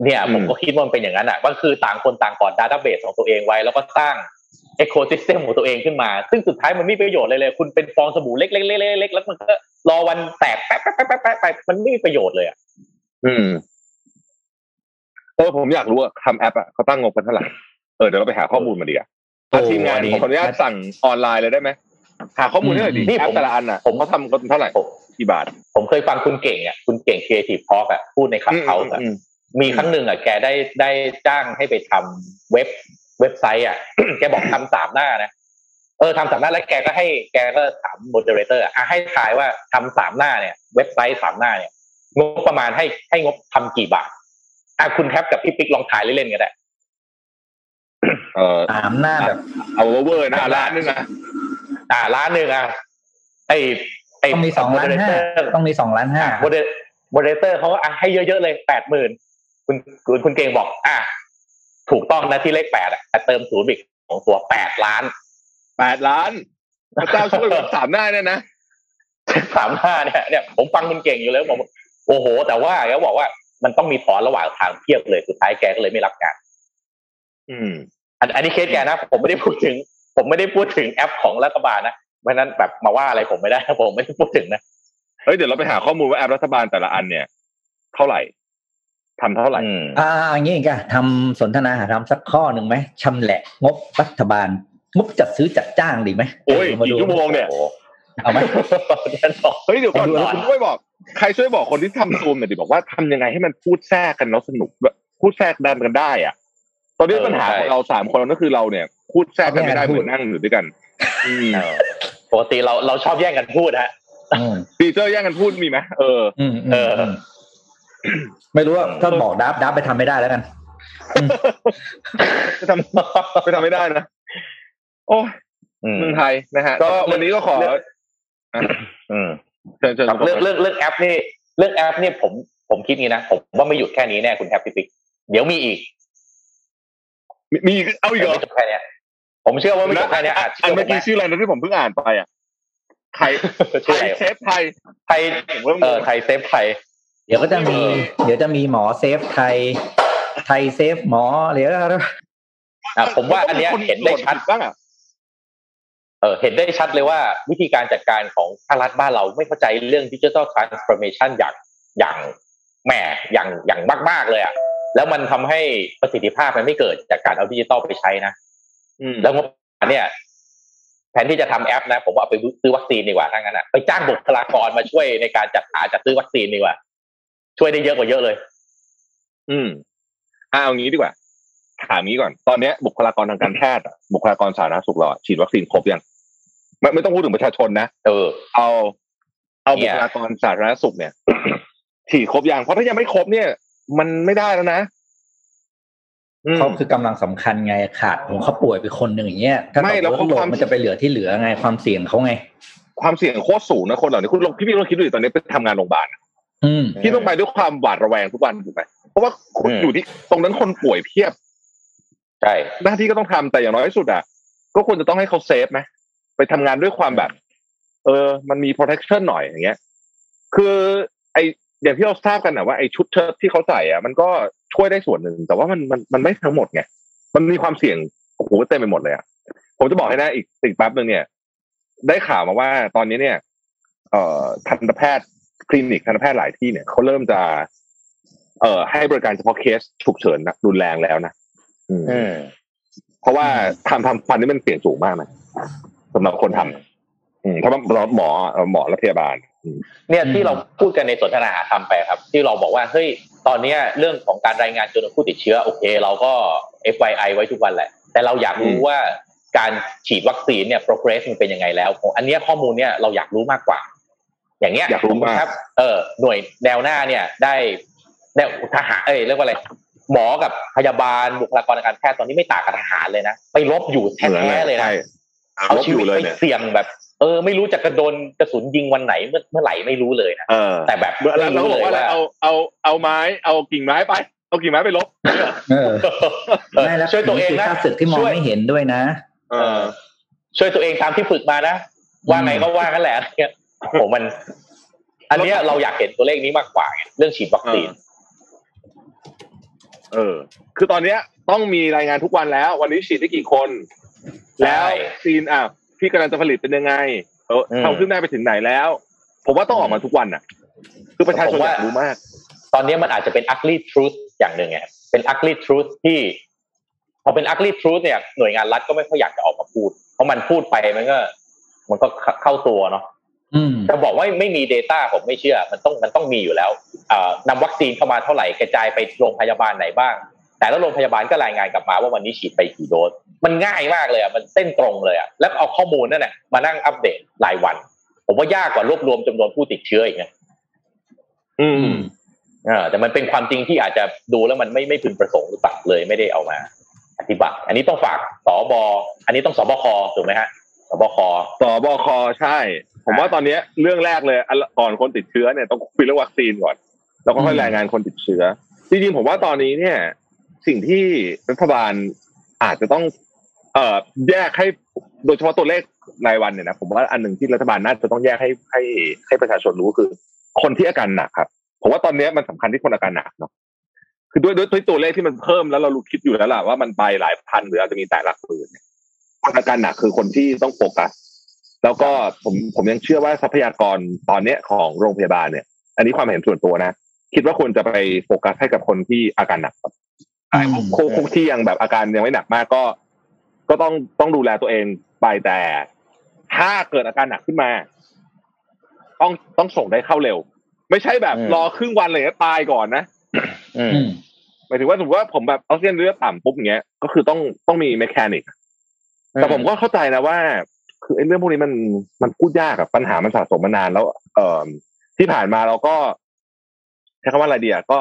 เนี่ยผมก็คิดว่ามันเป็นอย่างนั้นอ่ะมันคือต่างคนต่างกอดดาต้าเบสของตัวเองไว้แล้วก็สร้างเอโคซิสเต็มของตัวเองขึ้นมาซึ่งสุดท้ายมันไม่มีประโยชน์เลยเลยคุณเป็นฟองสบู่เล็กๆๆๆแล้วมันก็รอวันแตกแป๊บๆๆๆไปมันไม่มีประโยชน์เลยอ่ะอืมเออผมอยากรู้ว่าทำแอปอ่ะเขาตั้งงบกันเท่าไหร่เออเดี๋ยวเราไปหาข้อมูลมาดีกว่าทีมงานขออนุญาตสั่งออนไลน์เลยได้ไหมหาข้อมูลได้เลยดิแอปแต่ละอันอ่ะผมเขาทำกันเท่าไหร่กี่บาทผมเคยฟังคุณเก่งอ่ะคุณเก่ง Creative Talk อ่ะพูดในคับเขาอ่ะมีครั้งหนึ่งอ่ะแกได้ได้จ้างให้ไปทำเว็บเว็บไซต์อ่ะแกบอกทำสามหน้านะเออทำสามหน้าแล้วแกก็ให้แกก็ถามโมเดเลเตอร์อ่ะให้ทายว่าทำสามหน้าเนี่ยเว็บไซต์สามหน้าเนี่ยงบประมาณให้ให้งบทำกี่บาทอ่ะคุณแท็บกับพี่ปิ๊กลองทายเล่นๆกันได้เออสามหน้าแบบเอาเวอร์นะล้านหนึ่งอ่ะอ่าล้านหนึ่งอ่ะไอไอต้องมีสองล้านห้าต้องมีสองล้านห้าโมเดโมเดเลเตอร์เขาก็อ่ะให้เยอะๆเลยแปดหมื่นคุณคุณเก่งบอกอ่ะ ถูกต้องนะที่เลขแปดแต่เติมศูนย์อีกของตัวแปดล้านแปดล้านพระเจ้าช่วยเหลือสามหน้าเนี่ยนะสามหน้าเนี่ยเนี่ยผมฟังคุณเก่งอยู่แล้วบอกโอ้โหแต่ว่าเขาบอกว่ามันต้องมีถอนระหว่างทางเพียบเลยสุดท้ายแกก็เลยไม่รับงานอืมอันนี้เคสแกนะผมไม่ได้พูดถึงผมไม่ได้พูดถึงแอปของรัฐบาลนะเพราะนั้นแบบมาว่าอะไรผมไม่ได้ผมไม่ได้พูดถึงนะเฮ้ยเดี๋ยวเราไปหาข้อมูลว่าแอปรัฐบาลแต่ละอันเนี่ยเท่าไหร่ทำเท่าไหร่อ่าอย่างงี้ก็ทำสนทนาหาธรรมสักข้อหนึ่งไหมชำแหละงบรัฐบาลงบจัดซื้อจัดจ้างดีไหมโอ้ยกี่ชั่วโมงเนี่ยเอาไหมเฮ้ยเดี๋ยวก่อนคุณช่วยบอกใครช่วยบอกคนที่ทำซูมหน่อยดิบอกว่าทำยังไงให้มันพูดแทรกกันแล้วสนุกแบบพูดแทรกดันกันได้อ่ะตอนนี้ปัญหาของเราสามคนก็คือเราเนี่ยพูดแทรกกันไม่ได้เหมือนนั่งอยู่ด้วยกันปกติเราเราชอบแย่งกันพูดฮะฟีเจอร์แย่งกันพูดมีไหมเออเออไม่รู้ว่าถ้าบอกดับดับไปทำไม่ได้แล้วกันไปทำไปทำไม่ได้นะโอ้เมืองไทยนะฮะก็วันนี้ก็ขอเรื่องเรื่องเรื่องแอปนี่เรื่องแอปนี่ผมผมคิดงี้นะผมว่าไม่หยุดแค่นี้แน่คุณแฮปปี้ฟิกเดี๋ยวมีอีกมีเอาอีกเหรอผมเชื่อว่าไม่จบแค่นี้อันเมื่อกี้ชื่ออะไรนะที่ผมเพิ่งอ่านไปอ่ะไทยเซฟไทยไทยเออไทยเซฟไทยเดี๋ยวก็จะมีเดี๋ยวจะมีหมอเซฟไทยไทยเซฟหมอเดี๋ยวอ่ะผมว่าอันนี้เห็นได้ชัดบ้างอ่ะเออเห็นได้ชัดเลยว่าวิธีการจัดการของภาครัฐบ้านเราไม่เข้าใจเรื่อง Digital Transformation อย่างอย่างแหมอย่างอย่างมากๆเลยอ่ะแล้วมันทำให้ประสิทธิภาพมันไม่เกิดจากการเอาดิจิตอลไปใช้นะแล้วงบเนี่ยแทนที่จะทำแอปนะผมว่าเอาไปซื้อวัคซีนดีกว่าทั้งนั้นอ่ะไปจ้างบุคลากรมาช่วยในการจัดหาจัดซื้อวัคซีนดีกว่าช่วยได้เยอะกว่าเยอะเลยอืมอ่าเอางี้ดีกว่าถามนี้ก่อนตอนนี้บุคลากรทางการแพทย์บุคลากรสาธารณสุขเราฉีดวัคซีนครบยังไม่ไม่ต้องพูดถึงประชาชนนะเออเอาเอาบุคลากรสาธารณสุขเนี่ยฉีดครบยังเพราะถ้ายังไม่ครบเนี่ยมันไม่ได้แล้วนะเขาคือกำลังสำคัญไงขาดของเขาป่วยไปคนหนึ่งอย่างเงี้ยถ้าเราลดลงมันจะไปเหลือที่เหลือไงความเสี่ยงเขาไงความเสี่ยงโคตรสูงนะคนเหล่านี้คุณลองพี่พี่ลองคิดดูดิตอนนี้ไปทำงานโรงพยาบาลที่ต้องไปด้วยความหวาดระแวงทุกวันถูกไหมเพราะว่าคุณอยู่ที่ตรงนั้นคนป่วยเพียบใช่หน้าที่ก็ต้องทำแต่อย่างน้อยที่สุดอ่ะก็ควรจะต้องให้เขาเซฟไหมไปทำงานด้วยความแบบเออมันมี protection หน่อยอย่างเงี้ยคือไออย่างที่เราทราบกันนะว่าไอชุดเชิ้ตที่เขาใส่อ่ะมันก็ช่วยได้ส่วนหนึ่งแต่ว่ามันมันมันไม่ทั้งหมดไงมันมีความเสี่ยงโอ้โหเต็มไปหมดเลยอ่ะผมจะบอกให้นะอีกอีกแป๊บนึงเนี่ยได้ข่าวมาว่าตอนนี้เนี่ยเอ่อทันตแพทย์คลินิกทันตแพทย์หลายที่เนี่ยเขาเริ่มจะเอ่อให้บริการเฉพาะเคสฉุกเฉินรุนแรงแล้วนะอืมเพราะว่าทำทำฟันนี่มันเสี่ยงสูงมากนะสำหรับคนทำอืมเพราะว่าหมอหมอและพยาบาลเนี่ยที่เราพูดกันในสนทนาหาธรรมไปครับที่เราบอกว่าเฮ้ยตอนนี้เรื่องของการรายงานจำนวนผู้ติดเชื้อโอเคเราก็ เอฟ วาย ไอ ไว้ทุกวันแหละแต่เราอยากรู้ว่าการฉีดวัคซีนเนี่ย progress มันเป็นยังไงแล้วอันนี้ข้อมูลเนี่ยเราอยากรู้มากกว่าอย่างเงี้ยอยากรู้มากครับเออหน่วยแนวหน้าเนี่ยได้ได้ทหารเอ้ยเรียกว่าอะไรหมอกับพยาบาลบุคลากรทางการแพทย์ตอนนี้ไม่ต่างกับทหารเลยนะไปลบอยู่แท้ๆเลยนะเอาชีวิตไปเสี่ยงแบบเออไม่รู้จะกระโดนกระสุนยิงวันไหนเมื่อเมื่อไหร่ไม่รู้เลยนะแต่แบบเราเราบอกว่าเอาเอาเอาไม้เอากิ่งไม้ไปเอากิ่งไม้ไปลบช่วยตัวเองนะศึกที่มองไม่เห็นด้วยนะเออช่วยตัวเองตามที่ฝึกมานะว่าไงก็ว่ากันแหละเนี่ยผมมันอันเนี้ยเราอยากเห็นตัวเลขนี้มากกว่าเรื่องฉีดวัคซีนเออคือตอนเนี้ยต้องมีรายงานทุกวันแล้ววันนี้ฉีดได้กี่คนแล้วซีนอ่ะพี่กำลังจะผลิตเป็นยังไงเออทำขึ้นได้ไปถึงไหนแล้วผมว่าต้องออกมาทุกวันอ่ะคือประชาชนอยากรู้มากตอนนี้มันอาจจะเป็น ugly truth อย่างหนึ่งไงเป็น ugly truth ที่พอเป็น ugly truth เนี่ยหน่วยงานรัฐก็ไม่ค่อยอยากจะออกมาพูดเพราะมันพูดไปมันก็มันก็เข้าตัวเนาะจะบอกว่าไม่มี data ผมไม่เชื่อมันต้องมันต้องมีอยู่แล้วนำวัคซีนเข้ามาเท่าไหร่กระจายไปโรงพยาบาลไหนบ้างแต่ละโรงพยาบาลก็รายงานกลับมาว่าวันนี้ฉีดไปกี่โดสมันง่ายมากเลยอ่ะมันเส้นตรงเลยอ่ะแล้วเอาข้อมูลนั่นแหละมานั่งอัปเดตรายวันผมว่ายากกว่ารวบรวมจำนวนผู้ติดเชื้ออีกนะอืมอ่าแต่มันเป็นความจริงที่อาจจะดูแล้วมันไม่ไม่พึงประสงค์หรือเปล่าเลยไม่ได้เอามาอธิบายอันนี้ต้องฝากสบอันนี้ต้องสบคถูกไหมฮะสบคสบคใช่ผมว่าตอนนี้เรื่องแรกเลยก่อนคนติดเชื้อเนี่ยต้องคุยเรื่องวัคซีนก่อนแล้วก็ค่อยรายงานคนติดเชื้อจริงๆผมว่าตอนนี้เนี่ย สิ่งที่รัฐบาลอาจจะต้องเอ่อแยกให้โดยเฉพาะตัวเลขรายวันเนี่ยนะผมว่าอันหนึ่งที่รัฐบาลน่าจะต้องแยกให้ให้ให้ประชาชนรู้คือคนที่อาการหนักครับผมว่าตอนนี้มันสำคัญที่คนอาการหนักเนาะคือด้วยด้วยตัวเลขที่มันเพิ่มแล้วเรารู้คิดอยู่แล้วล่ะว่ามันไปหลายพันหรืออาจจะมีแต่หลักหมื่นคนอาการหนักคือคนที่ต้องโฟกัสแล้วก็ผมผมยังเชื่อว่าทรัพยากรตอนนี้ของโรงพยาบาลเนี่ยอันนี้ความเห็นส่วนตัวนะคิดว่าควรจะไปโฟกัสให้กับคนที่อาการหนักครับโควิดที่ยังแบบอาการยังไม่หนักมากก็ก็ต้องต้องดูแลตัวเองไปแต่ถ้าเกิดอาการหนักขึ้นมาต้องต้องส่งได้เข้าเร็วไม่ใช่แบบรอครึ่งวันเลยตายก่อนนะหมายถึงว่าสมมติว่าผมแบบออกซิเจนเลือดต่ำปุ๊บอย่างเงี้ยก็คือต้องต้องมีเมคานิกแต่ผมก็เข้าใจนะว่าคือไอ้เรื่องพวกนี้มันมันพูดยากอะปัญหามันสะสมมานานแล้วเอ่อที่ผ่านมาเราก็ใช้คำว่าอะไรดีอะก็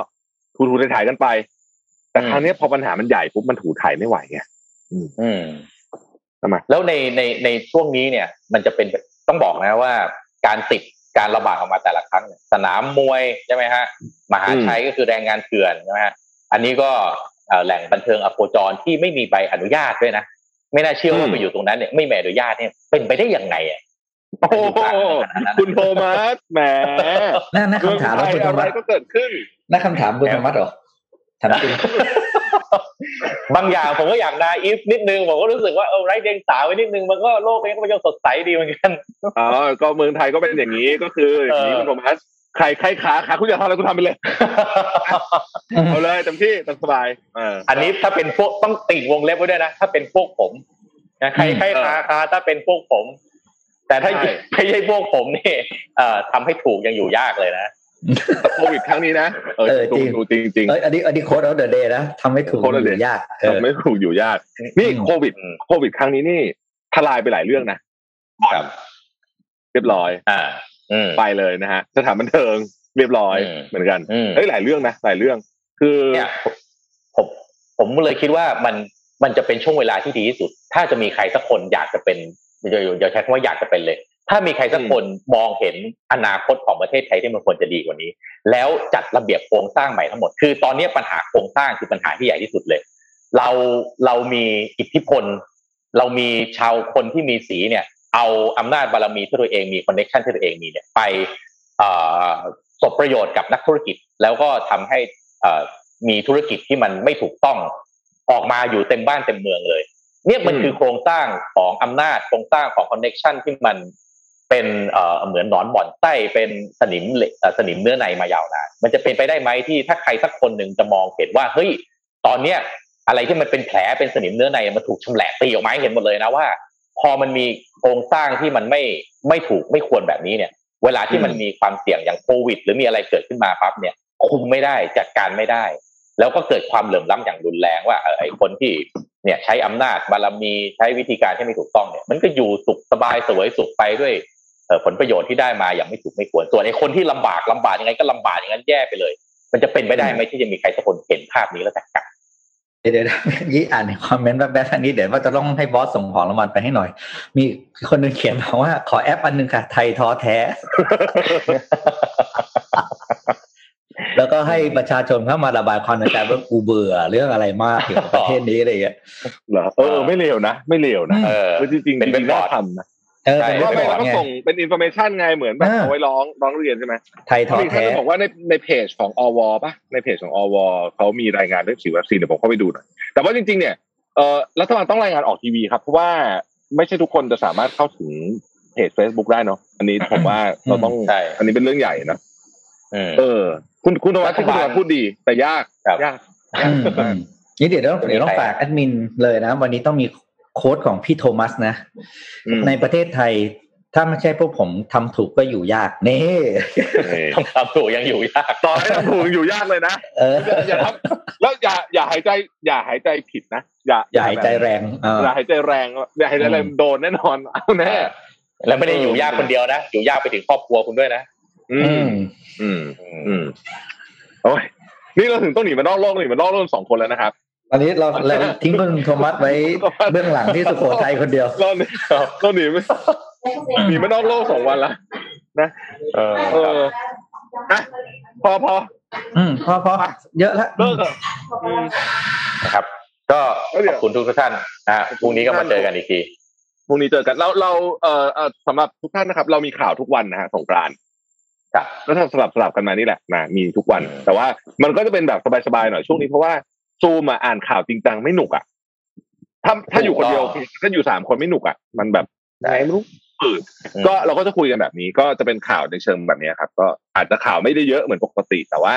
ถูถูถ่ายๆกันไปแต่คราวนี้พอปัญหามันใหญ่ปุ๊บมันถูถ่ายไม่ไหวไงอืมแล้วในในในช่วงนี้เนี่ยมันจะเป็นต้องบอกนะว่าการติดการระบาดออกมาแต่ละครั้งสนามมวยใช่ไหมฮะมหาชัยก็คือแรงงานเถื่อนใช่ไหมฮะอันนี้ก็แหล่งบันเทิงอโคจรที่ไม่มีใบอนุญาตด้วยนะไม่น่าเชื่อว่าไปอยู่ตรงนั้นเนี่ยไม่มีใบอนุญาตเนี่ยเป็นไปได้ยังไงอ่ะโอ้คุณโทมัสแหมนั่นคำถามคุณโทมัสก็เกิดขึ้นนั่นคำถามคุณโทมัสหรอถามจริงบางอย่างผมก็อยากนาอีฟนิดนึงผมก็รู้สึกว่าเออไร้เดียงสาไว้นิดนึงมันก็โลกเองก็ยังสดใสดีเหมือนกันอ๋อก็เมืองไทยก็เป็นอย่างนี้ก็คืออย่างนี้คุณโทมัสใครใครขาขาคุณอยากทำอะไรคุณทำไปเลยเอาเลยเต็มที่เต็มสบายอันนี้ถ้าเป็นพวกต้องติดวงเล็บไว้ด้วยนะถ้าเป็นพวกผมนะใครใครขาขาถ้าเป็นพวกผมแต่ถ้าไม่ใช่พวกผมนี่เอ่อทำให้ถูกยังอยู่ยากเลยนะโควิดครั้งนี้นะเออจริงจริงจริงเอ้ยอันนี้อันนี้โค้ดเอาเดอะเดย์นะทำให้ถูกอยู่ยากทำให้ถูกอยู่ยากนี่โควิดโควิดครั้งนี้นี่ทลายไปหลายเรื่องนะเรียบร้อยอ่าไปเลยนะฮะสถานบันเทิงเรียบร้อยเหมือนกันเฮ้ยหลายเรื่องนะหลายเรื่องคือผมผมเลยคิดว่ามันมันจะเป็นช่วงเวลาที่ดีที่สุดถ้าจะมีใครสักคนอยากจะเป็นเดี๋ยวแชทว่าอยากจะเป็นเลยถ้ามีใครสักคนมองเห็นอนาคตของประเทศไทยที่มันควรจะดีกว่านี้แล้วจัดระเบียบโครงสร้างใหม่ทั้งหมดคือตอนนี้ปัญหาโครงสร้างคือปัญหาที่ใหญ่ที่สุดเลยเราเรามีอิทธิพลเรามีชาวคนที่มีสีเนี่ยเอาอำนาจบารมีที่ตัวเองมีคอนเนคชั่นที่ตัวเองมีเนี่ยไปสบประโยชน์กับนักธุรกิจแล้วก็ทำให้มีธุรกิจที่มันไม่ถูกต้องออกมาอยู่เต็มบ้านเต็มเมืองเลยเนี่ยมันคือโครงสร้างของอำนาจโครงสร้างของคอนเนคชั่นที่มันเป็นเหมือนหนอนบ่อนไส้เป็นสนิมสนิมเนื้อในมายาวนานมันจะเป็นไปได้ไหมที่ถ้าใครสักคนหนึ่งจะมองเห็นว่าเฮ้ยตอนเนี้ยอะไรที่มันเป็นแผลเป็นสนิมเนื้อในมันถูกชำแหละตีออกมาเห็นหมดเลยนะว่าพอมันมีโครงสร้างที่มันไม่ไม่ถูกไม่ควรแบบนี้เนี่ยเวลาที่มันมีความเสี่ยงอย่างโควิดหรือมีอะไรเกิดขึ้นมาปั๊บเนี่ยคุมไม่ได้จัดการไม่ได้แล้วก็เกิดความเหลื่อมล้ำอย่างรุนแรงว่าไอ้คนที่เนี่ยใช้อำนาจบารมีใช้วิธีการที่ไม่ถูกต้องเนี่ยมันก็อยู่สุขสบายเสวยสุขไปด้วยผลประโยชน์ที่ได้มาอย่างไม่ถูกไม่ควรส่วนไอ้คนที่ลำบากลำบากยังไงก็ลำบากอย่างนั้นแย่ไปเลยมันจะเป็นไปได้ไหมที่จะมีใครสักคนเห็นภาพนี้แล้วจัดการเดี๋ยวยี่อ่านคอมเมนต์แป๊บๆอันนี้เดี๋ยวว่าจะต้องให้บอสส่งของรางวัลไปให้หน่อยมีคนนึงเขียนมาว่าขอแอปอันนึงค่ะไทยท้อแท้แล้วก็ให้ประชาชนเข้ามาระบายความในใจว่ากูเบื่อเรื่องอะไรมากเกี่ยวกับประเทศนี้อะไรอย่างเงี้ยเหรอเออไม่เลวนะไม่เลวนะเออจริงๆเป็นน่าทำนะเออก็ไม่ต้องส่งเป็นอินโฟเมชันไงเหมือนแบบเอาไว้ร้องร้องเรียนใช่ไหมไทยท้อแท้บอกว่าในในเพจของอวป่ะในเพจของอวเขามีรายงานเรื่องฉีดวัคซีนเดี๋ยวผมเข้าไปดูหน่อยแต่ว่าจริงๆเนี่ยเออรัฐบาลต้องรายงานออกทีวีครับเพราะว่าไม่ใช่ทุกคนจะสามารถเข้าถึงเพจ Facebook ได้เนาะอันนี้ผมว่าเราต้องอันนี้เป็นเรื่องใหญ่นะเออคุณคุณธวัชที่คุณธวัชพูดดีแต่ยากยากนี่เดี๋ยวต้องเดี๋ยวต้องฝากแอดมินเลยนะวันนี้ต้องมีโค้ดของพี่โทมัสนะในประเทศไทยถ้าไม่ใช่พวกผมทำถูกก็อยู่ยากนี่ทำถูกยังอยู่ยากตอนนี้ทำถูกอยู่ยากเลยนะอย่าทำแล้วอย่าอย่าหายใจอย่าหายใจผิดนะอย่าอย่าหายใจแรงอย่าหายใจแรงอย่าหายใจแรงโดนแน่นอนเอาแน่แล้วไม่ได้อยู่ยากคนเดียวนะอยู่ยากไปถึงครอบครัวคุณด้วยนะอืมอืมอืมโอ้ยนี่เราถึงต้องหนีมานอกโลกหนีมานอกโลกสองคนแล้วนะครับอันนี้เราเราทิ้งคุณโทมัสไว้เบื้องหลังที่สุโขทัยคนเดียวเราหนีเราหนีไม่หนีมานอกโลกสองวันละนะเออเออพอพออืมพอพอเยอะแล้วเลิกอ่ะ นะครับก็ขอบคุณทุกท่านนะพรุ่งนี้ก็มาเจอกันอีกทีพรุ่งนี้เจอกันเราเราเอ่อสำหรับทุกท่านนะครับเรามีข่าวทุกวันนะฮะสงกรานต์ครับแล้วสลับสลับกันมานี่แหละนะมีทุกวันแต่ว่ามันก็จะเป็นแบบสบายๆหน่อยช่วงนี้เพราะว่าซูมอ่านข่าวจริงจังไม่หนุกอ่ะถ้าถ้าอยู่คนเดียวถ้าอยู่สามคนไม่หนุกอ่ะมันแบบไหนไม่รู้ก็เราก็จะคุยกันแบบนี้ก็จะเป็นข่าวในเชิงแบบนี้ครับก็อาจจะข่าวไม่ได้เยอะเหมือนปกติแต่ว่า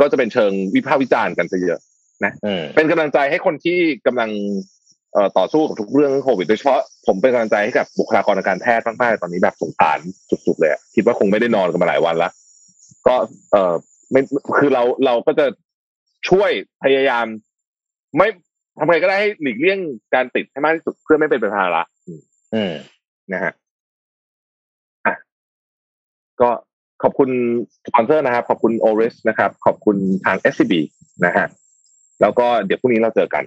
ก็จะเป็นเชิงวิพากษ์วิจารณ์กันซะเยอะนะเป็นกำลังใจให้คนที่กำลังต่อสู้กับทุกเรื่องโควิดโดยเฉพาะผมเป็นกำลังใจให้กับบุคลากรทางการแพทย์มากๆตอนนี้แบบสงสารสุดๆเลยคิดว่าคงไม่ได้นอนกันมาหลายวันละก็เออไม่คือเราเราก็จะช่วยพยายามไม่ทำไงก็ได้ให้หลีกเลี่ยงการติดให้มากที่สุดเพื่อไม่เป็นภาระอืมนะฮะอ่ะก็ขอบคุณสปอนเซอร์นะครับขอบคุณ Oris นะครับขอบคุณทาง เอส ซี บี นะฮะแล้วก็เดี๋ยวพรุ่งนี้เราเจอกัน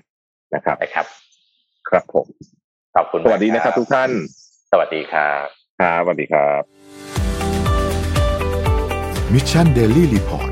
นะครับครับครับผมขอบคุณสวัสดีนะครับทุกท่านสวัสดีครับครับสวัสดีครับ Mission Daily Report